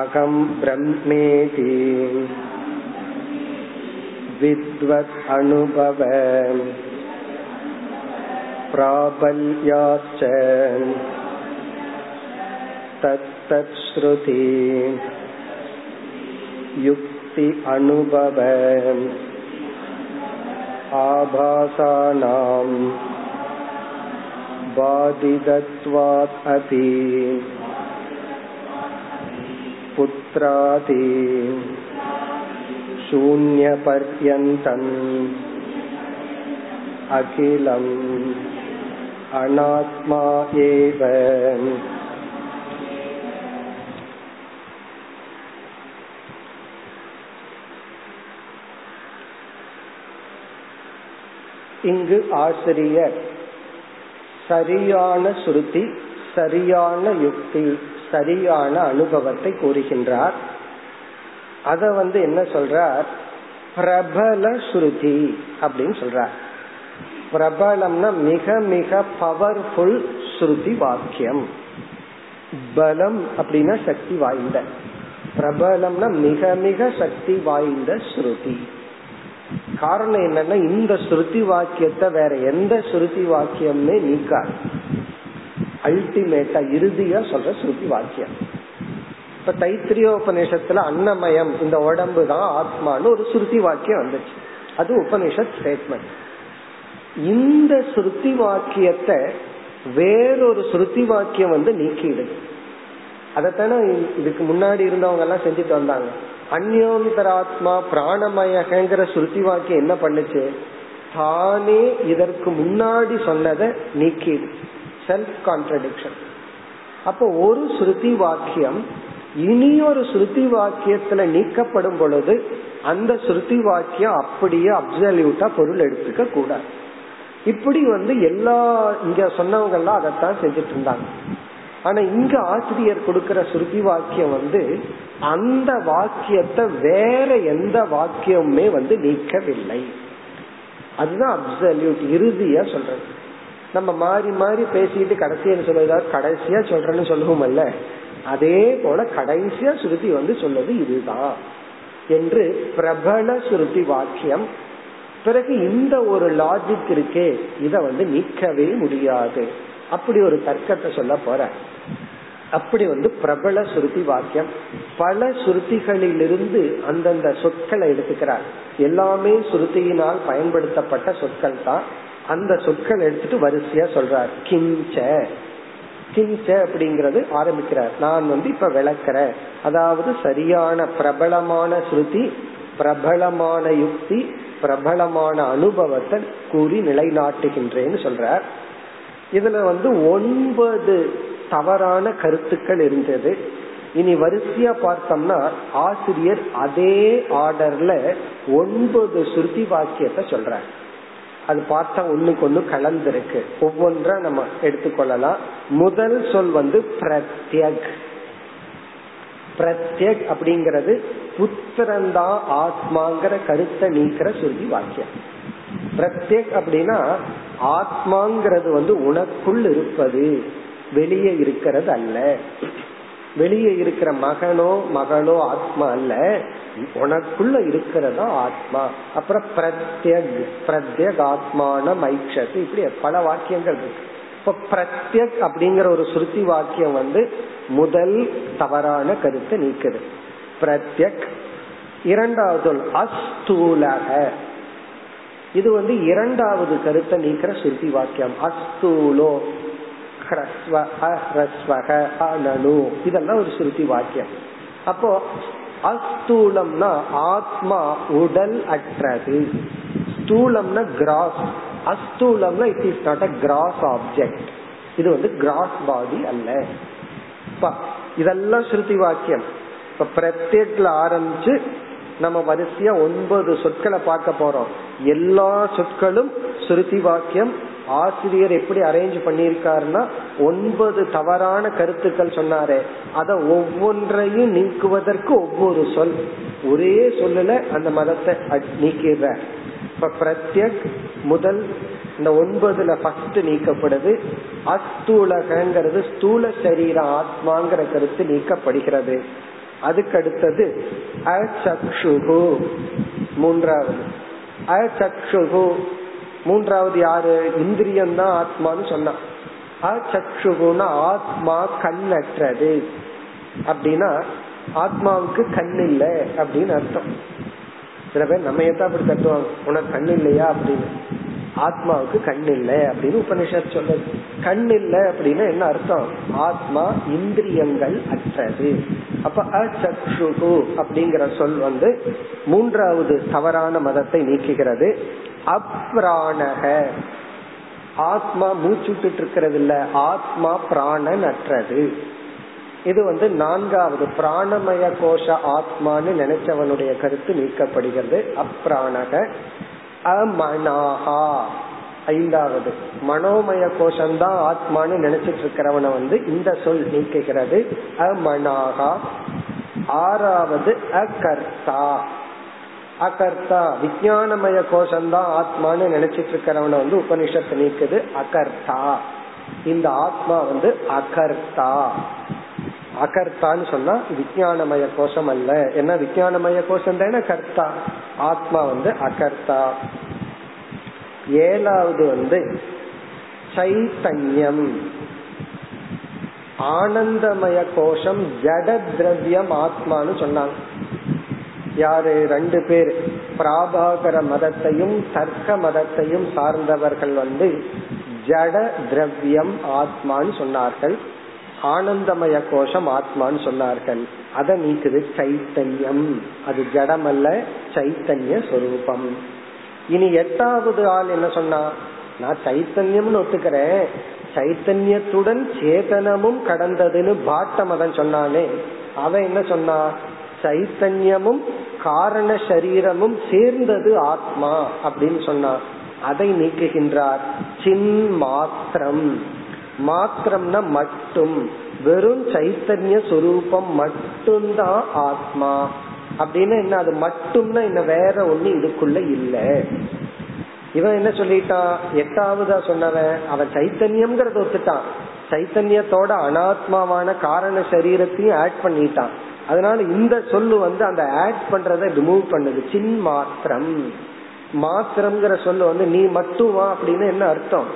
அகம் பிரம்மேதி வித்வத் அனுபவ ப்ராபல்யாச்ச தத் ஸ்ருதி யுக்தி அனுபவ ஆபாசானாம் பாதிதத்வாத் அபி புத்ராதி சூன்ய பர்யந்தம் அகிலம் அநாத்மா ஏவ. இங்கு ஆசிரியர் சரியான ஸ்ருதி, சரியான யுக்தி, சரியான அனுபவத்தை கூறுகின்றார். அத வந்து என்ன சொல்றார், பிரபல ஸ்ருதி அப்படின்னு சொல்றார். பிரபலம்னா மிக மிக பவர்ஃபுல் ஸ்ருதி வாக்கியம், பலம் அப்படின்னா சக்தி வாய்ந்த, பிரபலம்னா மிக மிக சக்தி வாய்ந்த ஸ்ருதி. காரணம் என்னன்னா இந்த ஸ்ருதி வாக்கியத்தை வேற எந்த ஸ்ருதி வாக்கியமே நீக்காது, அல்டிமேட்டா இறுதியா சொல்ற ஸ்ருதி வாக்கியம். இப்ப தைத்திரியோபநிஷத்துல அன்னமயம், இந்த உடம்பு தான் ஆத்மான்னு ஒரு ஸ்ருதி வாக்கியம் வந்துச்சு, அது உபனிஷத் ஸ்டேட்மெண்ட். இந்த ஸ்ருதி வாக்கியத்தை வேறொரு ஸ்ருதி வாக்கியம் வந்து நீக்கிடுது. அதத்தான இதுக்கு முன்னாடி இருந்தவங்க எல்லாம் செஞ்சுட்டு வந்தாங்க. அந்யோந்தராத்மா பிராணமயங்கிற ஸ்ருதி வாக்கியம் என்ன பண்ணுச்சு, தானே இதற்கு முன்னாடி சொன்னதை நீக்கிடு, செல்ஃப் கான்ட்ரடிக்ஷன். அப்போ ஒரு ஸ்ருதி வாக்கியம் இனியொரு ஸ்ருதி வாக்கியத்துல நீக்கப்படும் பொழுது அந்த ஸ்ருதி வாக்கியம் அப்படியே அப்சல்யூட்டா பொருள் எடுத்துக்க கூடாது. இப்படி வந்து எல்லா இங்க சொன்னவங்க எல்லாம் அதைத்தான் செஞ்சுட்டு இருந்தாங்க. ஆனா இங்க ஆசிரியர் கொடுக்கிற சுருதி வாக்கியம் வந்து அந்த வாக்கியத்தை வேற எந்த வாக்கியமுமே வந்து நீக்கவில்லை, அதுதான் அப்சல்யூட் இறுதியா சொல்றது. நம்ம மாறி மாறி பேசிட்டு கடைசியா சொல்றதா கடைசியா சொல்றேன்னு சொல்லுவோம்ல, அதே போல கடைசியா சுருதி வந்து சொல்றது இதுதான். என்று பிரபல ஸ்ருதி வாக்கியம். பிறகு இந்த ஒரு லாஜிக் இருக்கே, இத நீக்கவே முடியாது. அப்படி ஒரு தர்க்கத்தை சொல்ல போற. அப்படி பிரபல ஸ்ருதி வாக்கியம் பல ஸ்ருதிகளிலிருந்து அந்தந்த சொற்களை எடுத்துக்கிறார். எல்லாமே ஸ்ருதியினால் பயன்படுத்தப்பட்ட சொற்கள் தான். அந்த சொற்கள் எடுத்துட்டு வரிசையா சொல்றார். கிஞ்ச கிஞ்ச அப்படிங்கறது ஆரம்பிக்கிறார். நான் இப்ப விளக்குறேன். அதாவது சரியான பிரபலமான ஸ்ருதி, பிரபலமான யுக்தி, பிரபலமான அனுபவத்தை கூறி நிலைநாட்டுகின்றேன்னு சொல்றார். இதுல 9 தவறான கருத்துக்கள் இருந்தது. இனி வரிசையா பார்த்தோம்னா ஆசிரியர் அதே ஆர்டர்ல 9 ஸ்ருதி வாக்கியத்தை சொல்றார். அது பார்த்தா ஒண்ணுக்கு ஒண்ணு கலந்துருக்கு. ஒவ்வொன்றா நம்ம எடுத்துக்கொள்ளலாம். முதல் சொல் பிரத்யக். பிரத்யக் அப்படிங்கிறது புத்திரந்தா ஆத்மாங்கிற கருத்தை நீக்கிற சுருதி வாக்கியம். பிரத்யக் அப்படின்னா ஆத்மாங்கிறது உனக்குள் இருப்பது, வெளியே இருக்கிறது அல்ல. வெளியே இருக்கிற மகனோ ஆத்மா அல்ல, உனக்குள்ள இருக்கிறதா ஆத்மா. அப்புறம் பிரத்யக் பிரத்யக் ஆத்மான மைக்ஷத்து, இப்படி பல வாக்கியங்கள் இருக்கு. இப்ப பிரத்யக் அப்படிங்கிற ஒரு சுருதி வாக்கியம் முதல் தவறான கருத்தை நீக்குது. பிரத்யக். இரண்டாவது அஸ்தூலக. இது இரண்டாவது கருத்தை நீக்கிற சுருதி வாக்கியம். அஸ்தூலோ இதெல்லாம் ஒரு சுருதி வாக்கியம். அப்போ அஸ்தூலம்னா ஆத்மா உடல் அற்றது, ஸ்தூலம்னா கிராஸ். அஸ்தூலம்னா it is not a gross object, இது கிராஸ் பாடி அல்ல. இதெல்லாம் ஸ்ருதி வாக்கியம். இப்ப பிரத்யேக்ல ஆரம்பிச்சு நம்ம வரிசையா 9 சொற்களை பார்க்க போறோம். எல்லா சொற்களும் ஸ்ருதி வாக்கியம். ஆசிரியர் எப்படி அரேஞ்ச் பண்ணியிருக்காருன்னா 9 தவறான கருத்துக்கள் சொன்னாரே, அத ஒவ்வொன்றையும் நீக்குவதற்கு ஒவ்வொரு சொல், ஒரே சொல்லல அந்த மதத்தை நீக்கிடுற. இப்ப பிரத்யக் முதல் இந்த 9ல ஃபர்ஸ்ட் நீக்கப்படுது. அஸ்தூலகங்கிறது ஸ்தூல சரீர ஆத்மாங்கிற கருத்து நீக்கப்படுகிறது. அதுக்கடுத்தது அசக்ஷுகு மூன்றாவது. அசக்ஷுகு மூன்றாவது யாரு? இந்திரியம்தான் ஆத்மான்னு சொன்னா. அசக்ஷுகுன்னா ஆத்மா கண்ணற்றது. அப்படின்னா ஆத்மாவுக்கு கண் இல்லை அப்படின்னு அர்த்தம். சில பேர் நம்ம ஏதா அப்படி தட்டுவாங்க, உனக்கு கண் இல்லையா அப்படின்னு. ஆத்மாவுக்கு கண் இல்லை அப்படின்னு உபனிஷத் சொல்றது. கண் இல்லை அப்படின்னா என்ன அர்த்தம்? ஆத்மா இந்திரியங்கள் அற்றது. அப்ப அசக்ஷுகு அப்படிங்கிற சொல் மூன்றாவது தவறான மதத்தை நீக்குகிறது. அப்ராணக ஆத்மா மூச்சுட்டு இருக்கிறது இல்ல, ஆத்மா பிராணன் அற்றது. இது நான்காவது பிராணமய கோஷ ஆத்மான்னு நினைச்சவனுடைய கருத்து நீக்கப்படுகிறது. அப்ராணக. அமனாஹா ஐந்தாவது. மனோமய கோஷம்தான் ஆத்மான்னு நினைச்சிட்டு இருக்கிறவனை இந்த சொல் நீக்குகிறது. அமனாஹா. ஆறாவது அகர்த்தா. அகர்த்தா விஞ்ஞானமய கோஷம்தான் ஆத்மான்னு நினைச்சிட்டு இருக்கிறவனை உபனிஷத்து நீக்குது. அகர்த்தா. இந்த ஆத்மா அகர்த்தா. அகர்த்தான்னு சொன்னா விஞ்ஞானமய கோஷம் அல்ல. ஏன்னா விஞ்ஞானமய கோஷம் தானே கர்த்தா, ஆத்மா அகர்த்தா. ஏழாவது சைத்தன்யம். ஆனந்தமய கோஷம் ஜட திரவியம் ஆத்மான்னு சொன்னாங்க. யாரு? 2 பேர் பிராபாகர மதத்தையும் தர்க்க மதத்தையும் சார்ந்தவர்கள் ஜட திரவியம் ஆத்மான்னு சொன்னார்கள். ஆனந்தமய கோஷம் ஆத்மான்னு சொன்னார்கள். அத நீக்குது சைத்தன்யம். அது ஜடமல்ல, சைத்தன்ய சொரூபம். இனி 8வது ஆள் என்ன சொன்னா, நான் சைத்தன்யம்னு ஒத்துக்கிறேன், சைத்தன்யத்துடன் சேதனமும் கடந்ததுன்னு பாட்ட மதன் சொன்னானே, அவன் என்ன சொன்னா, சைத்தன்யமும் காரண சரீரமும் சேர்ந்தது ஆத்மா அப்படின்னு சொன்னா. அதை நீக்குகின்றார். சின்மாத்திரம். மாத்திரம்னா மட்டும், வெறும் சைத்தன்ய சொரூபம் மட்டும்தான் ஆத்மா அப்படின்னா என்ன, அது மட்டும்னா என்ன, வேற ஒண்ணு இதுக்குள்ள இல்ல. இவன் என்ன சொல்லிட்டான், 8வதா சொன்னவன், அவன் சைத்தன்யம்ங்கறத ஒத்துட்டான், சைத்தன்யத்தோட அனாத்மாவான காரண சரீரத்தையும் ஆட் பண்ணிட்டான். அதனால இந்த சொல்லு வந்து அந்த ஆட் பண்றதை ரிமூவ் பண்ணுது. சின் மாத்திரம், மாத்திரம்ங்கிற சொல்லு வந்து நீ மட்டும் வா அப்படின்னு என்ன அர்த்தம்,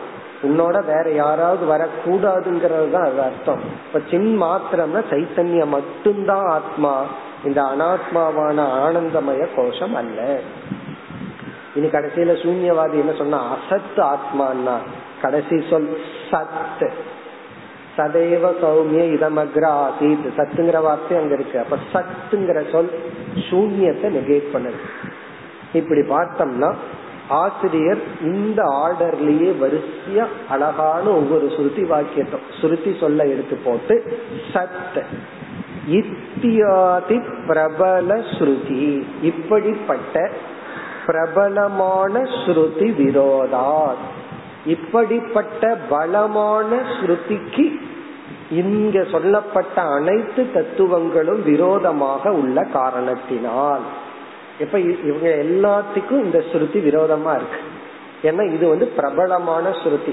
உன்னோட வேற யாராவது வரக்கூடாதுங்கிறது தான் அது அர்த்தம். இப்ப சின் மாத்திரம்னா சைத்தன்யம் மட்டும்தான் ஆத்மா, இந்த அனாத்மாவான ஆனந்தமய கோஷம் அல்ல. இனி கடைசியில சூன்யவாதி என்ன சொன்னா, அசத் ஆத்மான்னா கடைசி சொல் சத், சதேவ சௌமிய இதமக்ரா ஆசீத், சத்துங்கிற வார்த்தை அங்க இருக்கு. அப்ப சத்துங்கிற சொல் சூன்யத்தை நெகேட் பண்ணுது. இப்படி பார்த்தோம்னா ஆசிரியர் இந்த ஆர்டர்லயே வரிசையா அழகான ஒவ்வொரு சுருதி வாக்கியத்தை சுருதி சொல்ல எடுத்து போட்டு சத் இத்தியாதி பிரபல ஸ்ருதி, இப்படிப்பட்ட பிரபலமான ஸ்ருதி விரோதா, இப்படிப்பட்ட பலமான ஸ்ருதிக்கு இங்க சொல்லப்பட்ட அனைத்து தத்துவங்களும் விரோதமாக உள்ள காரணத்தினால். இப்ப இவங்க எல்லாத்துக்கும் இந்த ஸ்ருதி விரோதமா இருக்கு. ஏன்னா இது வந்து பிரபலமான ஸ்ருதி,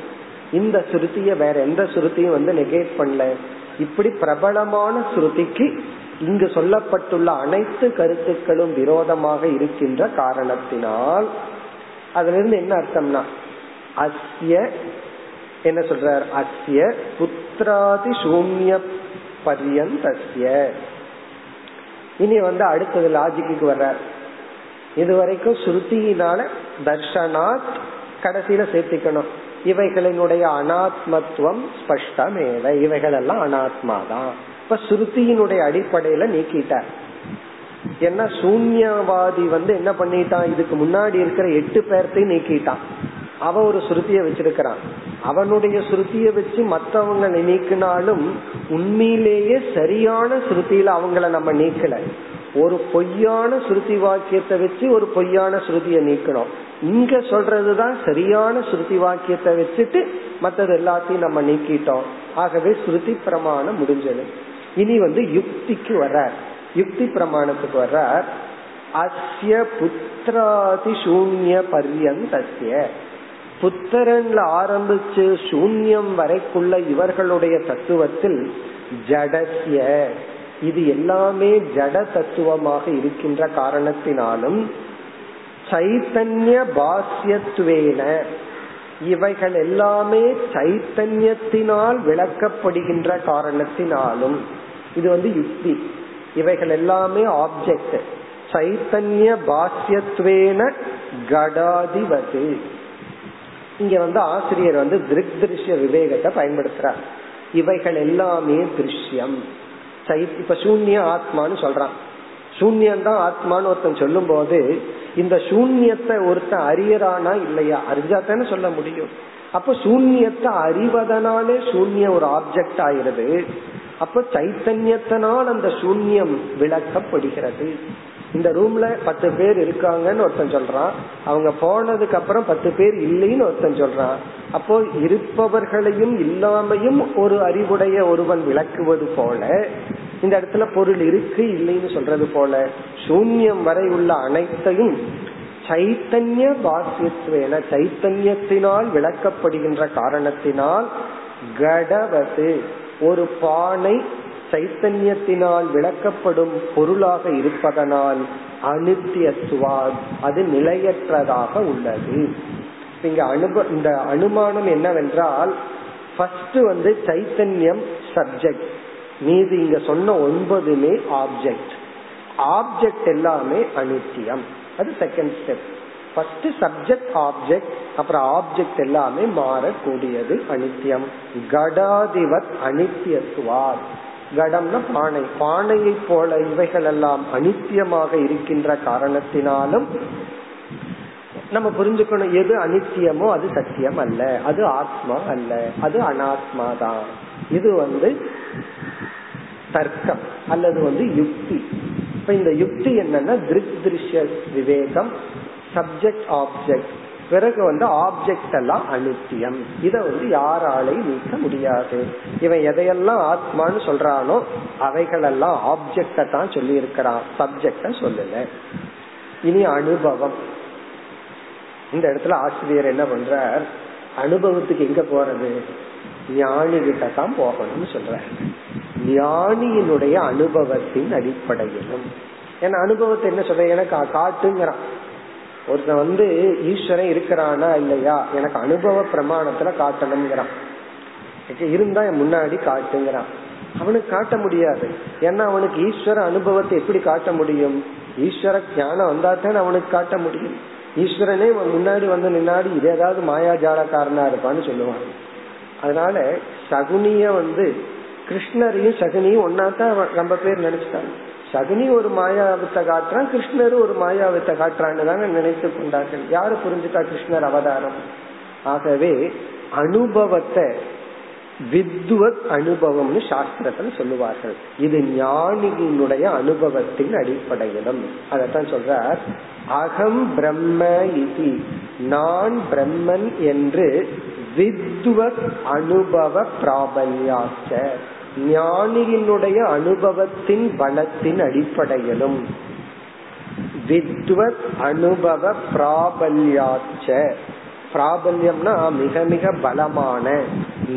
இந்த ஸ்ருதிய வேற எந்த ஸ்ருதியும் வந்து நெகேட் பண்ணல. இப்படி பிரபலமான ஸ்ருதிக்கு இங்கு சொல்லப்பட்டுள்ள அனைத்து கருத்துக்களும் விரோதமாக இருக்கின்ற காரணத்தினால். அதுல இருந்து என்ன அர்த்தம்னா, அஸ்ய என்ன சொல்றார், அஸ்ய புத்திராதி சூன்ய பர்யந்தஸ்ய. இனி வந்து அடுத்தது லாஜிக்கு வர்றார். இதுவரைக்கும் ஸ்ருதியினால தர்ஷனாத் கடைசியில சேர்த்திக்கணும், இவைகளினுடைய அனாத்மத்துவம் ஸ்பஷ்டமேவ, இவைகள் எல்லாம் அனாத்மாதான். இப்ப ஸ்ருதியினுடைய அடிப்படையில நீக்கிட்டார். ஏன்னா சூன்யவாதி வந்து என்ன பண்ணிட்டான், இதுக்கு முன்னாடி இருக்கிற 8 பேர்த்தையும் நீக்கிட்டான். அவன் ஒரு ஸ்ருதிய வச்சிருக்கிறான், அவனுடைய ஸ்ருதிய வச்சு மற்றவங்களை நீக்கினாலும் உண்மையிலேயே சரியான ஸ்ருதியில அவங்கள நம்ம நீக்கல, ஒரு பொய்யான ஸ்ருதி வாக்கியத்தை வச்சு ஒரு பொய்யான ஸ்ருதிய நீக்கணும். இங்க சொல்றதுதான் சரியான ஸ்ருதி வாக்கியத்தை வச்சுட்டு மற்றது எல்லாத்தையும் நம்ம நீக்கிட்டோம். ஆகவே ஸ்ருதி பிரமாணம் முடிஞ்சது. இனி வந்து யுக்திக்கு வர்றார், யுக்தி பிரமாணத்துக்கு வர்றார். அஸ்ய புத்திராதி சூன்ய பர்யந்தஸ்ய, புத்திரன்ல ஆரம்பிச்சு சூன்யம் வரைக்குள்ள இவர்களுடைய தத்துவத்தில் ஜடஸ்ய, இது எல்லாமே ஜட தத்துவமாக இருக்கின்ற காரணத்தினாலும் சைத்தன்ய பாஸ்யத்துவேன, இவைகள் எல்லாமே சைத்தன்யத்தினால் விளக்கப்படுகின்ற காரணத்தினாலும். இது வந்து யுக்தி, இவைகள் எல்லாமே ஆப்ஜெக்ட், சைத்தன்ய பாஸ்யத்துவேன கடாதிபதி. இங்க வந்து ஆசிரியர் வந்து திருக் திருஷ்ய விவேகத்தை பயன்படுத்துறார். இவைகள் எல்லாமே திருஷ்யம். இப்ப சூன்ய ஆத்மான்னு சொல்றான், சூன்யம்தான் ஆத்மான்னு ஒருத்தன் சொல்லும் போது இந்த சூன்யத்தை ஒருத்தன் அறியறானா இல்லையா, அறிஞ்சாத்தானே சொல்ல முடியும். அப்ப சூன்யத்தை அறிவதனாலே சூன்ய ஒரு ஆப்ஜெக்ட் ஆகிறது. அப்ப சைத்தன்யத்தினால் அந்த சூன்யம் விளக்கப்படுகிறது. இந்த ரூம்ல 10 பேர் இருக்காங்கன்னு ஒருத்தன் சொல்றான், அவங்க போனதுக்கு அப்புறம் 10 பேர் இல்லைன்னு ஒருத்தன் சொல்றான். அப்போ இருப்பவர்களையும் இல்லாமையும் ஒரு அறிவுடைய ஒருவன் விளக்குவது போல, இந்த இடத்துல பொருள் இருக்கு இல்லைன்னு சொல்றது போல, சூன்யம் வரை உள்ள அனைத்தையும் சைத்தன்ய பாசியத்துவேன, சைத்தன்யத்தினால் விளக்கப்படுகின்ற காரணத்தினால் கடவது, ஒரு பானை சைத்தன்யத்தினால் விளக்கப்படும் பொருளாக இருப்பதனால் அனித்தியத்துவாத், அது நிலையற்றதாக உள்ளது. இந்த அனுமானம் என்னவென்றால், ஃபர்ஸ்ட் வந்து சைத்தன்யம் சப்ஜெக்ட், மீது இங்க சொன்ன 9மே ஆப்ஜெக்ட், ஆப்ஜெக்ட் எல்லாமே அனித்தியம். அது second step. First subject object, அப்புறம் ஆப்ஜெக்ட் எல்லாமே மாறக்கூடியது அனித்தியம். கடாதிவத் அனித்தியத்துவாத், கடம்னா பானை, பானையை போல இவைகள் எல்லாம் அனித்தியமாக இருக்கின்ற காரணத்தினாலும் நம்ம புரிஞ்சுக்கணும் எது அனித்தியமோ அது சத்தியம் அல்ல, அது ஆத்மா அல்ல, அது அனாத்மா தான். இது வந்து தர்க்கம் அல்லது வந்து யுக்தி. இப்ப இந்த யுக்தி என்னன்னா திருக் திருஷ்ய விவேகம், சப்ஜெக்ட் ஆப்ஜெக்ட், பிறகு வந்து ஆப்ஜெக்ட் எல்லாம் அனித்தியம். இத வந்து யாராலையும் நீக்க முடியாது. இவன் எதையெல்லாம் ஆத்மான்னு சொல்றானோ அவைகள் எல்லாம் ஆப்ஜெக்ட தான் சொல்லி இருக்கிறான், சப்ஜெக்ட சொல்லல. இனி அனுபவம். இந்த இடத்துல ஆசிரியர் என்ன பண்றார், அனுபவத்துக்கு எங்க போறது, ஞானி கிட்ட தான் போகணும்னு சொல்ற. ஞானியினுடைய அனுபவத்தின் அடிப்படையிலும், ஏன்னா அனுபவத்தை என்ன சொல்ற, எனக்கு காட்டுங்கிறான் ஒருத்தன் வந்து ஈஸ்வரன் இருக்கிறானா இல்லையா எனக்கு அனுபவ பிரமாணத்துல காட்டணும்ங்கிறான், இருந்தா முன்னாடி காட்டுங்கிறான். அவனுக்கு காட்ட முடியாது, ஏன்னா அவனுக்கு ஈஸ்வர அனுபவத்தை எப்படி காட்ட முடியும், ஈஸ்வர ஞானம் வந்தாதான் அவனுக்கு காட்ட முடியும். ஈஸ்வரனே முன்னாடி வந்து முன்னாடி இது ஏதாவது மாயாஜாலக்காரனா இருப்பான்னு சொல்லுவான். அதனால சகுனிய வந்து கிருஷ்ணரையும் சகுனியும் ஒன்னாத்தான் ரொம்ப பேர் நினைச்சிட்டாங்க. சகுனி ஒரு மாயாவித்த காட்டுறான், கிருஷ்ணரு ஒரு மாயாவித்த காட்டுறான்னு தானே நினைத்து கொண்டார்கள். யாரு புரிஞ்சுட்டா கிருஷ்ணர் அவதாரம். ஆகவே அனுபவத்தை வித்வத் அனுபவம்னு சாஸ்திரத்துல சொல்லுவார்கள். இது ஞானியினுடைய அனுபவத்தின் அடிப்படையிலும் அதத்தான் சொல்றார். அகம் பிரம்ம இதி, நான் பிரம்மன் என்று வித்வத் அனுபவ பிராபல்யாச்ச, ஞானியினுடைய அனுபவத்தின் பலத்தின் அடிப்படையிலும் வித்வத் அனுபவ பிராபல்யாச்ச, பிராபல்யம்னா மிக மிக பலமான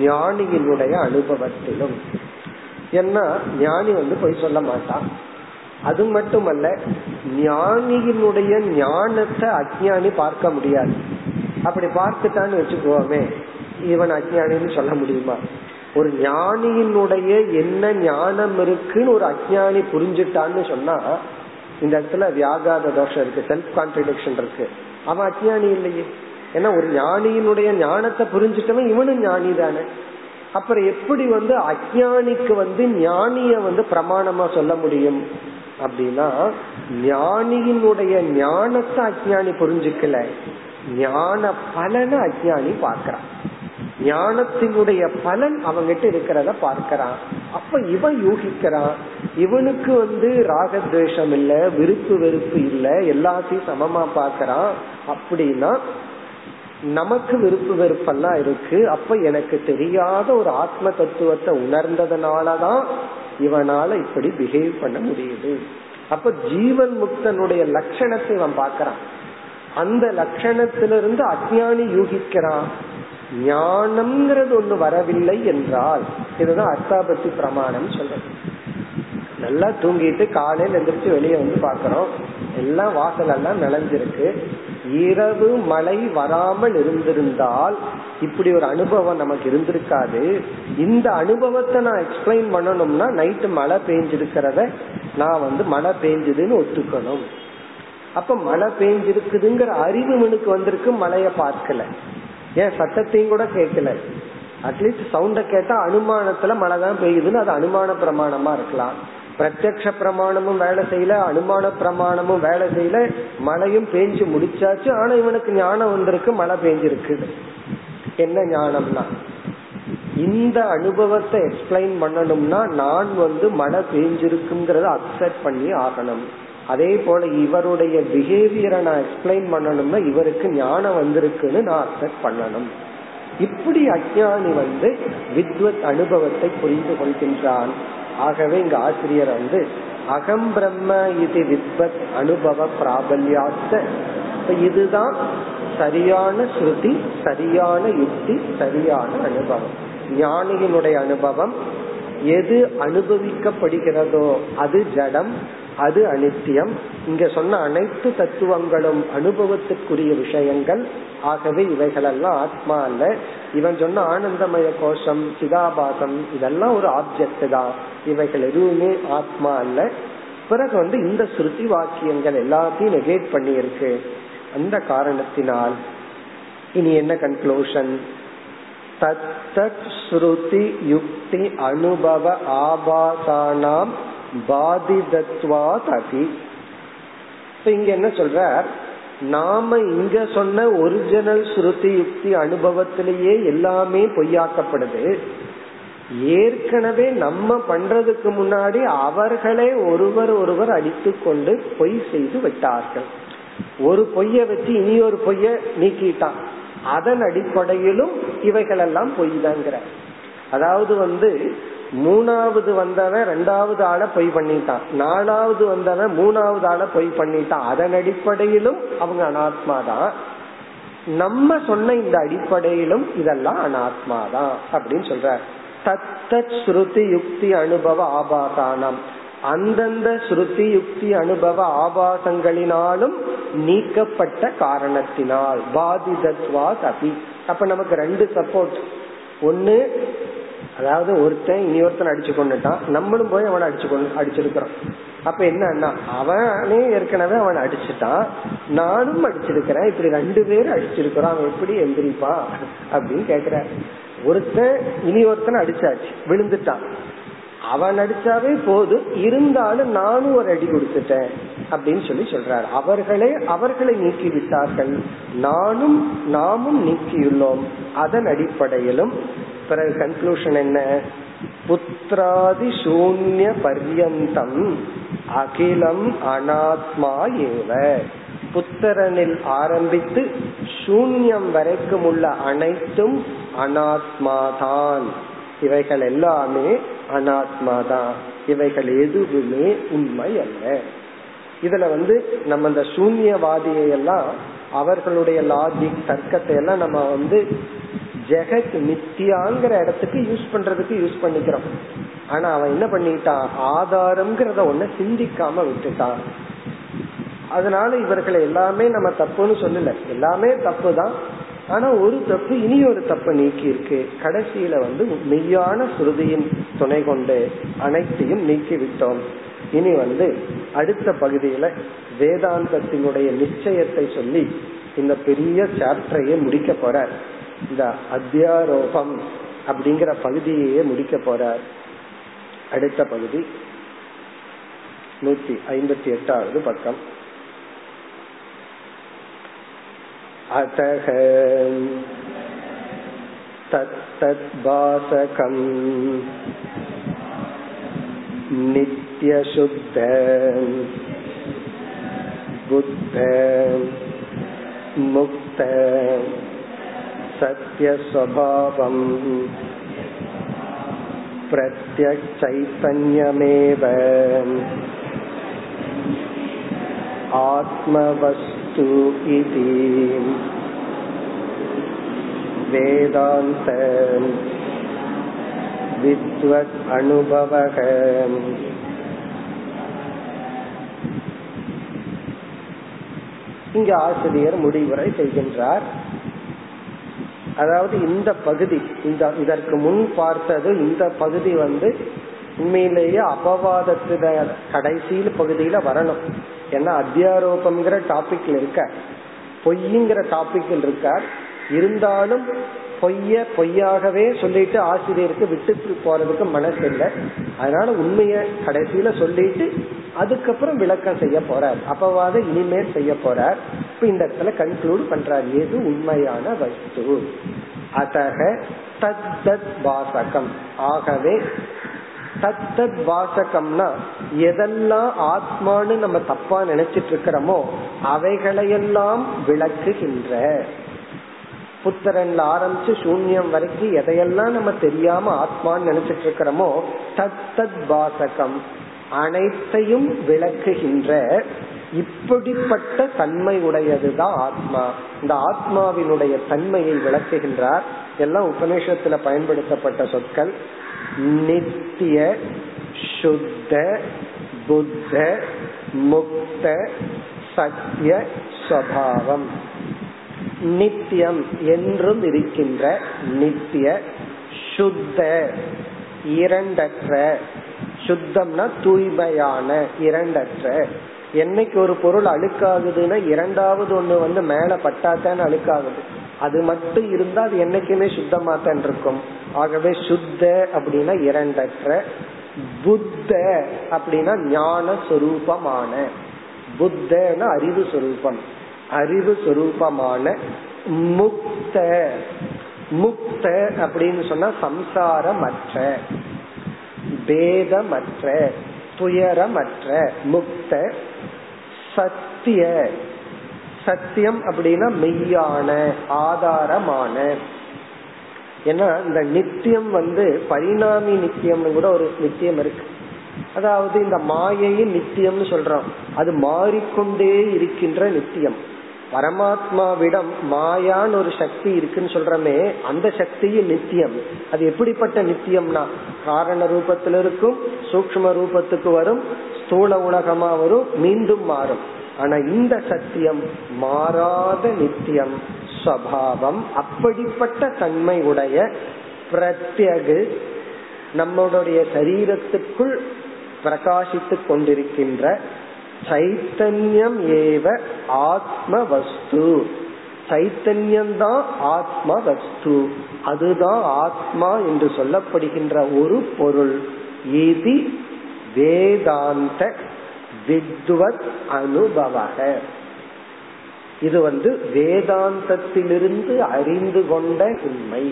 ஞானியினுடைய அனுபவத்திலும். ஏன்னா ஞானி வந்து போய் சொல்ல மாட்டான். அது மட்டுமல்ல, ஞானியினுடைய ஞானத்தை அஜ்ஞானி பார்க்க முடியாது. அப்படி பார்த்துட்டான்னு வச்சுக்கோமே, இவன் அஜ்ஞானின்னு சொல்ல முடியுமா? ஒரு ஞானியினுடைய என்ன ஞானம் இருக்குன்னு ஒரு அஜ்ஞானி புரிஞ்சுட்டான்னு சொன்னா, இந்த இடத்துல வியாகாத தோஷம் இருக்கு, செல்ஃப் கான்ட்ரடிக்ஷன் இருக்கு. அவன் அஜ்ஞானி இல்லையே. ஏன்னா ஒரு ஞானியினுடைய ஞானத்தை புரிஞ்சுட்டவன் இவனும் ஞானி தானே. அப்புறம் எப்படி வந்து அஜ்ஞானிக்கு வந்து ஞானிய வந்து பிரமாணமா சொல்ல முடியும்? அப்படின்னா ஞானியினுடைய ஞானத்தை அஜ்ஞானி புரிஞ்சுக்கல, ஞான பலனை அஜ்ஞானி பார்க்கிறான், ஞானத்தினுடைய பலன் அவங்கிட்ட இருக்கிறத பார்க்கிறான். அப்ப இவன் யூகிக்கிறான், இவனுக்கு வந்து ராகத்வேஷம் இல்ல, விருப்பு வெறுப்பு இல்ல, எல்லாத்தையும் சமமா பார்க்கிறான். அப்படின்னா நமக்கு விருப்பு வெறுப்பெல்லாம் இருக்கு, அப்ப எனக்கு தெரியாத ஒரு ஆத்ம தத்துவத்தை உணர்ந்ததுனாலதான் இவனால இப்படி பிஹேவ் பண்ண முடியுது. அப்ப ஜீவன் முக்தனுடைய லட்சணத்தை இவன் பார்க்கிறான், அந்த லட்சணத்திலிருந்து அஜ்ஞானி யூகிக்கிறான். ஞானம்ங்கிறது ஒண்ணு வரவில்லை என்றால், இதுதான் அர்த்தாபத்தி பிரமாணம் சொல்றது. நல்லா தூங்கிட்டு காலையில் எந்திரிச்சு வெளியே வந்து பாக்கிறோம், எல்லாம் வாசல் எல்லாம் நனைஞ்சிருக்கு. இரவு மழை வராமல் இருந்திருந்தால் இப்படி ஒரு அனுபவம் நமக்கு இருந்திருக்காது. இந்த அனுபவத்தை நான் எக்ஸ்பிளைன் பண்ணணும்னா நைட்டு மழை பெய்ஞ்சிருக்கிறத நான் வந்து மழை பெய்ஞ்சதுன்னு ஒத்துக்கணும். அப்ப மழை பெய்ஞ்சிருக்குதுங்கிற அறிவு எனக்கு வந்திருக்கு, மழைய பார்க்கல, ஏன் சத்தத்தையும் கூட கேட்கல, அட்லீஸ்ட் சவுண்ட கேட்டா அனுமானத்துல மழை தான் பெய்யுதுன்னு அது அனுமான பிரமாணமா இருக்கலாம். பிரத்யக்ஷ பிரமாணமும் வேலை செய்யல, அனுமான பிரமாணமும் வேலை செய்யல, மழையும் பேஞ்சு முடிச்சாச்சு. ஆனா இவனுக்கு ஞானம் வந்திருக்கு, மழை பெய்ஞ்சிருக்கு. என்ன ஞானம்னா, இந்த அனுபவத்தை எக்ஸ்பிளைன் பண்ணணும்னா நான் வந்து மழை பெய்ஞ்சிருக்குங்கிறத அக்செப்ட் பண்ணி ஆகணும். அதே போல இவருடைய பிஹேவியரை நான் எக்ஸ்பிளைன் பண்ணணும்னா இவருக்கு ஞானம் வந்திருக்குன்னு நான் அக்செப்ட் பண்ணணும். இப்படி அஜ்ஞானி வந்து வித்வத் அனுபவத்தை புரிந்து கொள்கின்றான். ஆகவே இங்க ஆசிரியர் வந்து அகம் பிரம்ம இது வித்வத் அனுபவ பிராபல்யாத்த, இதுதான் சரியான ஸ்ருதி, சரியான யுக்தி, சரியான அனுபவம். ஞானியினுடைய அனுபவம் எது அனுபவிக்கப்படுகிறதோ அது ஜடம், அது அனித்தியம். இங்க சொன்ன அனைத்து தத்துவங்களும் அனுபவத்துக்குரிய விஷயங்கள். ஆகவே இவைகளெல்லாம் ஆத்மா அல்ல. இவன் சொன்ன ஆனந்தமய கோஷம், சிதாபாசம், இதெல்லாம் ஒரு ஆப்ஜெக்ட் தான், இவைகள் எதுவுமே ஆத்மா அல்ல. பிறகு வந்து இந்த ஸ்ருதி வாக்கியங்கள் எல்லாத்தையும் நெகேட் பண்ணி இருக்கு. அந்த காரணத்தினால் இனி என்ன கன்க்ளூஷன், தத் ஸ்ருதி யுக்தி அனுபவ ஆபாசானாம் பாதிதத்வாதி. இங்க என்ன சொல்ற, நாம இங்க சொன்ன ஒரிஜினல் ஸ்ருதி யுக்தி அனுபவத்திலேயே எல்லாமே பொய்யாக்கப்படுது. ஏற்கனவே நம்ம பண்றதுக்கு முன்னாடி அவர்களே ஒருவர் ஒருவர் அடித்து கொண்டு பொய் செய்து விட்டார்கள். ஒரு பொய்ய வச்சு இனி ஒரு பொய்ய நீக்கிட்டான், அதன் அடிப்படையிலும் இவைகள் எல்லாம் பொய் தாங்கிற. அதாவது வந்து மூணாவது வந்தவன் ரெண்டாவது ஆளை பொய் பண்ணிட்டான், நாலாவது வந்தவன் மூணாவது ஆளை பொய் பண்ணிட்டான், அதன் அடிப்படையிலும் அவங்க அனாத்மா தான். நம்ம சொன்ன இந்த அடிப்படையிலும் இதெல்லாம் அனாத்மாதான் அப்படின்னு சொல்ற. தத்தத் ஸ்ருதி யுக்தி அனுபவ ஆபாசானம், அந்தந்த ஸ்ருதி யுக்தி அனுபவ ஆபாசங்களினாலும் நீக்கப்பட்ட காரணத்தினால் பாதிதத்வா அபி. அப்ப நமக்கு ரெண்டு சப்போர்ட். ஒன்னு, அதாவது ஒருத்தன் இனி ஒருத்தன் அடிச்சு கொண்டுட்டான், நம்மளும் போய் அவனை அடிச்சிருக்கிறோம். அப்ப என்ன, அவனே ஏற்கனவே அவன் அடிச்சுட்டான், நானும் அடிச்சிருக்கிறேன், இப்படி ரெண்டு பேரும் அடிச்சிருக்கிறோம், அவன் எப்படி எந்திரிப்பா அப்படின்னு கேக்குற. ஒருத்தன் இனி ஒருத்தன் அடிச்சாச்சு, விழுந்துட்டான், அவன் அடிச்சாவே போதும், இருந்தாலும் நானும் ஒரு அடி கொடுத்துட்டேன் அப்படின்னு சொல்லி சொல்றாரு. அவர்களை நீக்கி விட்டார்கள், நாமும் நீக்கியுள்ளோம். அதன் அடிப்படையிலும் பிறகு கன்க்ளூஷன் என்ன, புத்திராதி சூன்ய பர்யந்தம் அகிலம் அனாத்மா ஏவ. புத்திரனில் ஆரம்பித்து சூன்யம் வரைக்கும் உள்ள அனைத்தும் அனாத்மாதான், இவைகள் எல்லாமே அனாத்மாதான், இவைகள் எதுவுமே உண்மை அல்ல. இதுல நம்ம இந்த சூன்யவாதியெல்லாம் அவர்களுடைய லாஜிக் தர்க்கத்தை எல்லாம் நம்ம ஜெகத் மித்தியாங்கிற இடத்துக்கு யூஸ் பண்ணிக்கிறோம். ஆனா அவன் என்ன பண்ணிட்டான், ஆதாரம்ங்கிறத ஒண்ணு சிந்திக்காம விட்டுட்டான். அதனால இவர்களை எல்லாமே நம்ம தப்புன்னு சொல்லல, எல்லாமே தப்புதான், ஆனா ஒரு தப்பு இனி ஒரு தப்பு நீக்கி இருக்கு. கடைசியில மெய்யான ஸ்ருதியின் துணை கொண்டு அனைத்தையும் நீக்கி விட்டோம். இனி அடுத்த பகுதியில வேதாந்தத்தினுடைய நிச்சயத்தை சொல்லி இந்த பெரிய சாப்டரையே முடிக்க போறார். இந்த அத்தியாரோபம் அப்படிங்கிற பகுதியே முடிக்க போறார். அடுத்த பகுதி 158வது பக்கம். அதஹ தத் பாசகம் நித்ய சுத்த புத்த முக்த சத்ய ஸ்வபாவம் பிரத்யக் சைதன்யமேவ ஆத்மவஸ்து இதி வேதாந்த வித்வத் அனுபவக. இங்க ஆசிரியர் முடிவுரை செய்கின்றார். அதாவது இந்த பகுதி, இதற்கு முன் பார்த்தது இந்த பகுதி உண்மையிலேயே அபவாதத்தின கடைசியில பகுதியில வரணும். ஏன்னா அத்தியாரோபம்ங்கிற டாபிக்ல இருக்க, பொய்ங்கிற டாபிக்ல இருக்க, இருந்தாலும் பொய்யாகவே சொல்லிட்டு ஆசிரியருக்கு விட்டு போறதுக்கு மனசு இல்லை. அதனால உண்மைய கடைசியில சொல்லிட்டு அதுக்கப்புறம் விளக்கம் செய்ய போறார், அப்பவாதம் இனிமேல் செய்ய போறார். இப்ப இந்த இடத்துல கன்க்ளூட் பண்றார், எது உண்மையான வஸ்து. அதக தத்தத் வாசகம், ஆகவே தத்தத் வாசகம்னா எதெல்லாம் ஆத்மானு நம்ம தப்பா நினைச்சிட்டு இருக்கிறோமோ அவைகளையெல்லாம் விளக்குகின்ற. புத்திரன்ல ஆரம்பிச்சு சூன்யம் வரைக்கும் எதையெல்லாம் நம்ம தெரியாம ஆத்மான்னு நினைச்சிட்டு இருக்கிறோமோ தத்தத் வாசகம் அனைத்தையும் விளக்குகின்ற இப்படிப்பட்ட தன்மை உடையதுதான் ஆத்மா. இந்த ஆத்மாவினுடைய தன்மையை விளக்குகின்றார். எல்லாம் உபநிஷத்துல பயன்படுத்தப்பட்ட சொற்கள். நித்திய சுத்த புத்த முக்த சத்ய ஸ்வபாவம். நித்தியம் என்றும் இருக்கின்ற, நித்திய சுத்த இரண்டற்ற, சுத்தம்னா தூய்மையான, இரண்டற்ற. என்னைக்கு ஒரு பொருள் அழுக்காகுதுன்னா இரண்டாவது ஒண்ணு மேல பட்டாத்தான் அழுக்காகுது, அது மட்டும் இருந்தா அது என்னைக்குமே சுத்தமாத்தான் இருக்கும். ஆகவே சுத்த அப்படின்னா இரண்டற்ற. புத்த அப்படின்னா ஞான சொரூபமான, புத்தன்னா அறிவு சொரூபம், அறிவு சொரூபமான. முக்த, முக்த அப்படின்னு சொன்னா சம்சாரமற்ற, பேதமற்ற, துயரமற்ற முக்த. சத்திய, சத்தியம் அப்படின்னா மெய்யான, ஆதாரமான. ஏன்னா இந்த நித்தியம் பரிணாமி நித்தியம்னு கூட ஒரு நித்தியம் இருக்கு. அதாவது இந்த மாயையின் நித்தியம்னு சொல்றோம், அது மாறிக்கொண்டே இருக்கின்ற நித்தியம். பரமாத்மாவிடம் மாயான்னு ஒரு சக்தி இருக்குன்னு சொல்றமே, அந்த சக்தியும் நித்தியம். அது எப்படிப்பட்ட நித்தியம்னா காரண ரூபத்தில் இருக்கும், சூக்ஷ்ம ரூபத்துக்கு வரும், ஸ்தூல உலகமா வரும், மீண்டும் மாறும். ஆனா இந்த சத்தியம் மாறாத நித்தியம் ஸ்வபாவம். அப்படிப்பட்ட தன்மை உடைய பிரத்யகு நம்மளுடைய சரீரத்துக்குள் பிரகாசித்துக் கொண்டிருக்கின்ற சைத்தன்யம் ஏவ ஆத்ம வஸ்து. சைத்தன்யம்தான் ஆத்ம வஸ்து, அதுதான் ஆத்மா என்று சொல்லப்படுகின்ற ஒரு பொருள். இது வேதாந்த வித்வத் அனுபவக. இது வேதாந்தத்திலிருந்து அறிந்து கொண்ட உண்மை.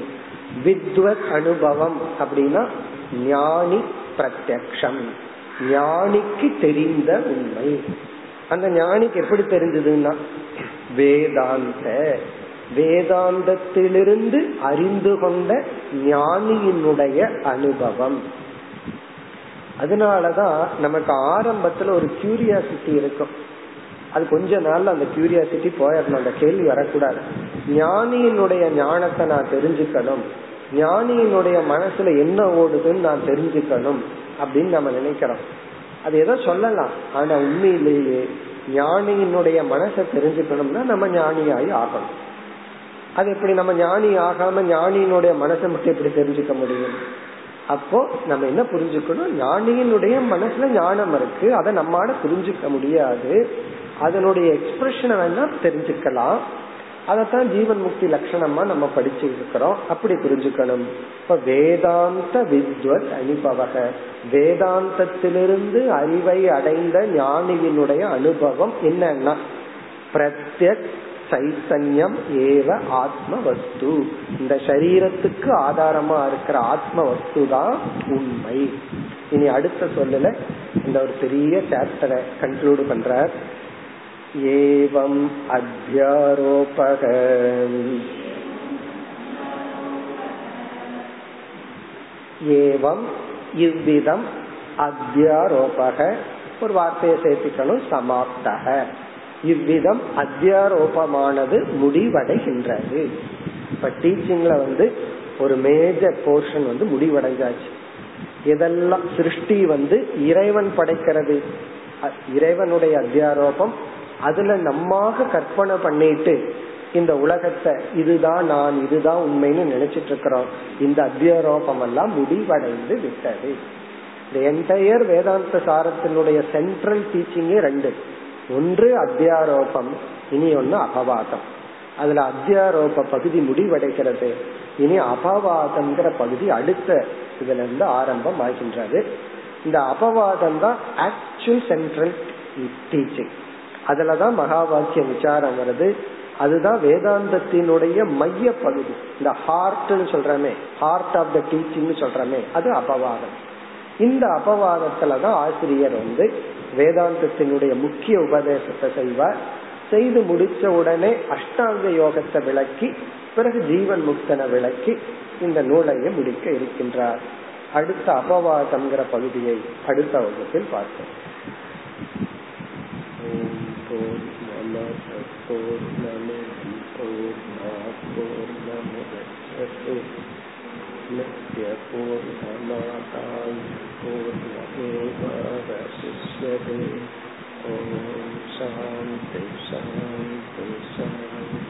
வித்வத் அனுபவம் அப்படின்னா ஞானி பிரத்யக்ஷம், ஞானிக்கு தெரிந்த உண்மை. அந்த ஞானிக்கு எப்படி தெரிஞ்சதுன்னா வேதாந்த, வேதாந்தத்திலிருந்து அறிந்து கொண்ட ஞானியினுடைய அனுபவம். அதனாலதான் நமக்கு ஆரம்பத்துல ஒரு கியூரியாசிட்டி இருக்கும். அது கொஞ்ச நாள் அந்த கியூரியாசிட்டி போயிடணும், அந்த கேள்வி வரக்கூடாது. ஞானியினுடைய ஞானத்தை நான் தெரிஞ்சுக்கணும், ஞானியினுடைய மனசுல என்ன ஓடுதுன்னு நான் தெரிஞ்சுக்கணும் அப்படின்னு நம்ம நினைக்கிறோம். அது ஏதோ சொல்லலாம், ஆனா உண்மையிலேயே ஞானியினுடைய மனசை தெரிஞ்சுக்கணும்னா நம்ம ஞானியாய் ஆகணும். அது எப்படி நம்ம ஞானி ஆகாம ஞானியினுடைய மனசை மட்டும் எப்படி தெரிஞ்சுக்க முடியும்? அப்போ நம்ம என்ன புரிஞ்சுக்கணும், ஞானியினுடைய மனசுல ஞானம் இருக்கு, அதை நம்மால புரிஞ்சுக்க முடியாது, அதனுடைய எக்ஸ்பிரஷனை வேணா தெரிஞ்சுக்கலாம். அதத்தான் ஜீவன் முக்தி லட்சணமா நம்ம படிச்சு இருக்கிறோம். அப்படி புரிஞ்சுக்கணும். இப்ப வேதாந்த வித்வத் அனுபவக, வேதாந்தத்திலிருந்து அறிவை அடைந்த ஞானியினுடைய அனுபவம் என்னன்னா பிரத்யக் சைத்தன்யம் ஏவ ஆத்ம வஸ்து. இந்த சரீரத்துக்கு ஆதாரமா இருக்கிற ஆத்ம வஸ்து தான் உண்மை. இனி அடுத்த சொல்லல இந்த ஒரு பெரிய சாப்டரை கன்க்ளூட் பண்ற. ஏவம் அத்யாரோபக ஏவம் இவ்விதம் அத்யாரோபக ஒரு வார்த்தையை சேர்த்துக்கணும் சமாப்தக. இவ்விதம் அத்தியாரோபமானது முடிவடைகின்றது. இப்ப டீச்சிங்ல ஒரு மேஜர் போர்ஷன் முடிவடைஞ்சாச்சு. இதெல்லாம் சிருஷ்டி இறைவன் படைக்கிறது, இறைவனுடைய அத்தியாரோபம். அதுல நம்மாக கற்பனை பண்ணிட்டு இந்த உலகத்தை இதுதான் நான், இதுதான் உண்மைன்னு நினைச்சிட்டு இருக்கிறோம். இந்த அத்தியாரோபம் எல்லாம் முடிவடைந்து விட்டது. இந்த என்டையர் வேதாந்த சாரத்தினுடைய சென்ட்ரல் டீச்சிங்கே ரெண்டு. ஒன்று அத்தியாரோபம், இனி ஒன்னு அபவாதம். அதுல அத்தியாரோப பகுதி முடிவடைகிறது, இனி அபவாதம்ங்கிற பகுதி அடுத்த இதுல இருந்து ஆரம்பம் ஆகின்றது. இந்த அபவாதம் தான் ஆக்சுவல் சென்ட்ரல் டீச்சிங். அதுலதான் மகா வாக்கிய விசாரம் வருது. அதுதான் வேதாந்தத்தினுடைய மைய பகுதி. இந்த ஹார்ட்னு சொல்றமே, ஹார்ட் ஆஃப் த டீச்சிங்னு சொல்றமே, அது அபவாதம். இந்த அபவாதத்துலதான் ஆசிரியர் வேதாந்தத்தினுடைய முக்கிய உபதேசத்தை செய்வார். செய்து முடிச்ச உடனே அஷ்டாங்க யோகத்தை விளக்கி, பிறகு ஜீவன் முக்தனை விளக்கி இந்த நூலையை முடிக்க இருக்கின்றார். அடுத்த அபவாதம்ங்கிற பகுதியை அடுத்த வகுப்பில் பார்ப்போம். Om Shanti Shanti Shanti.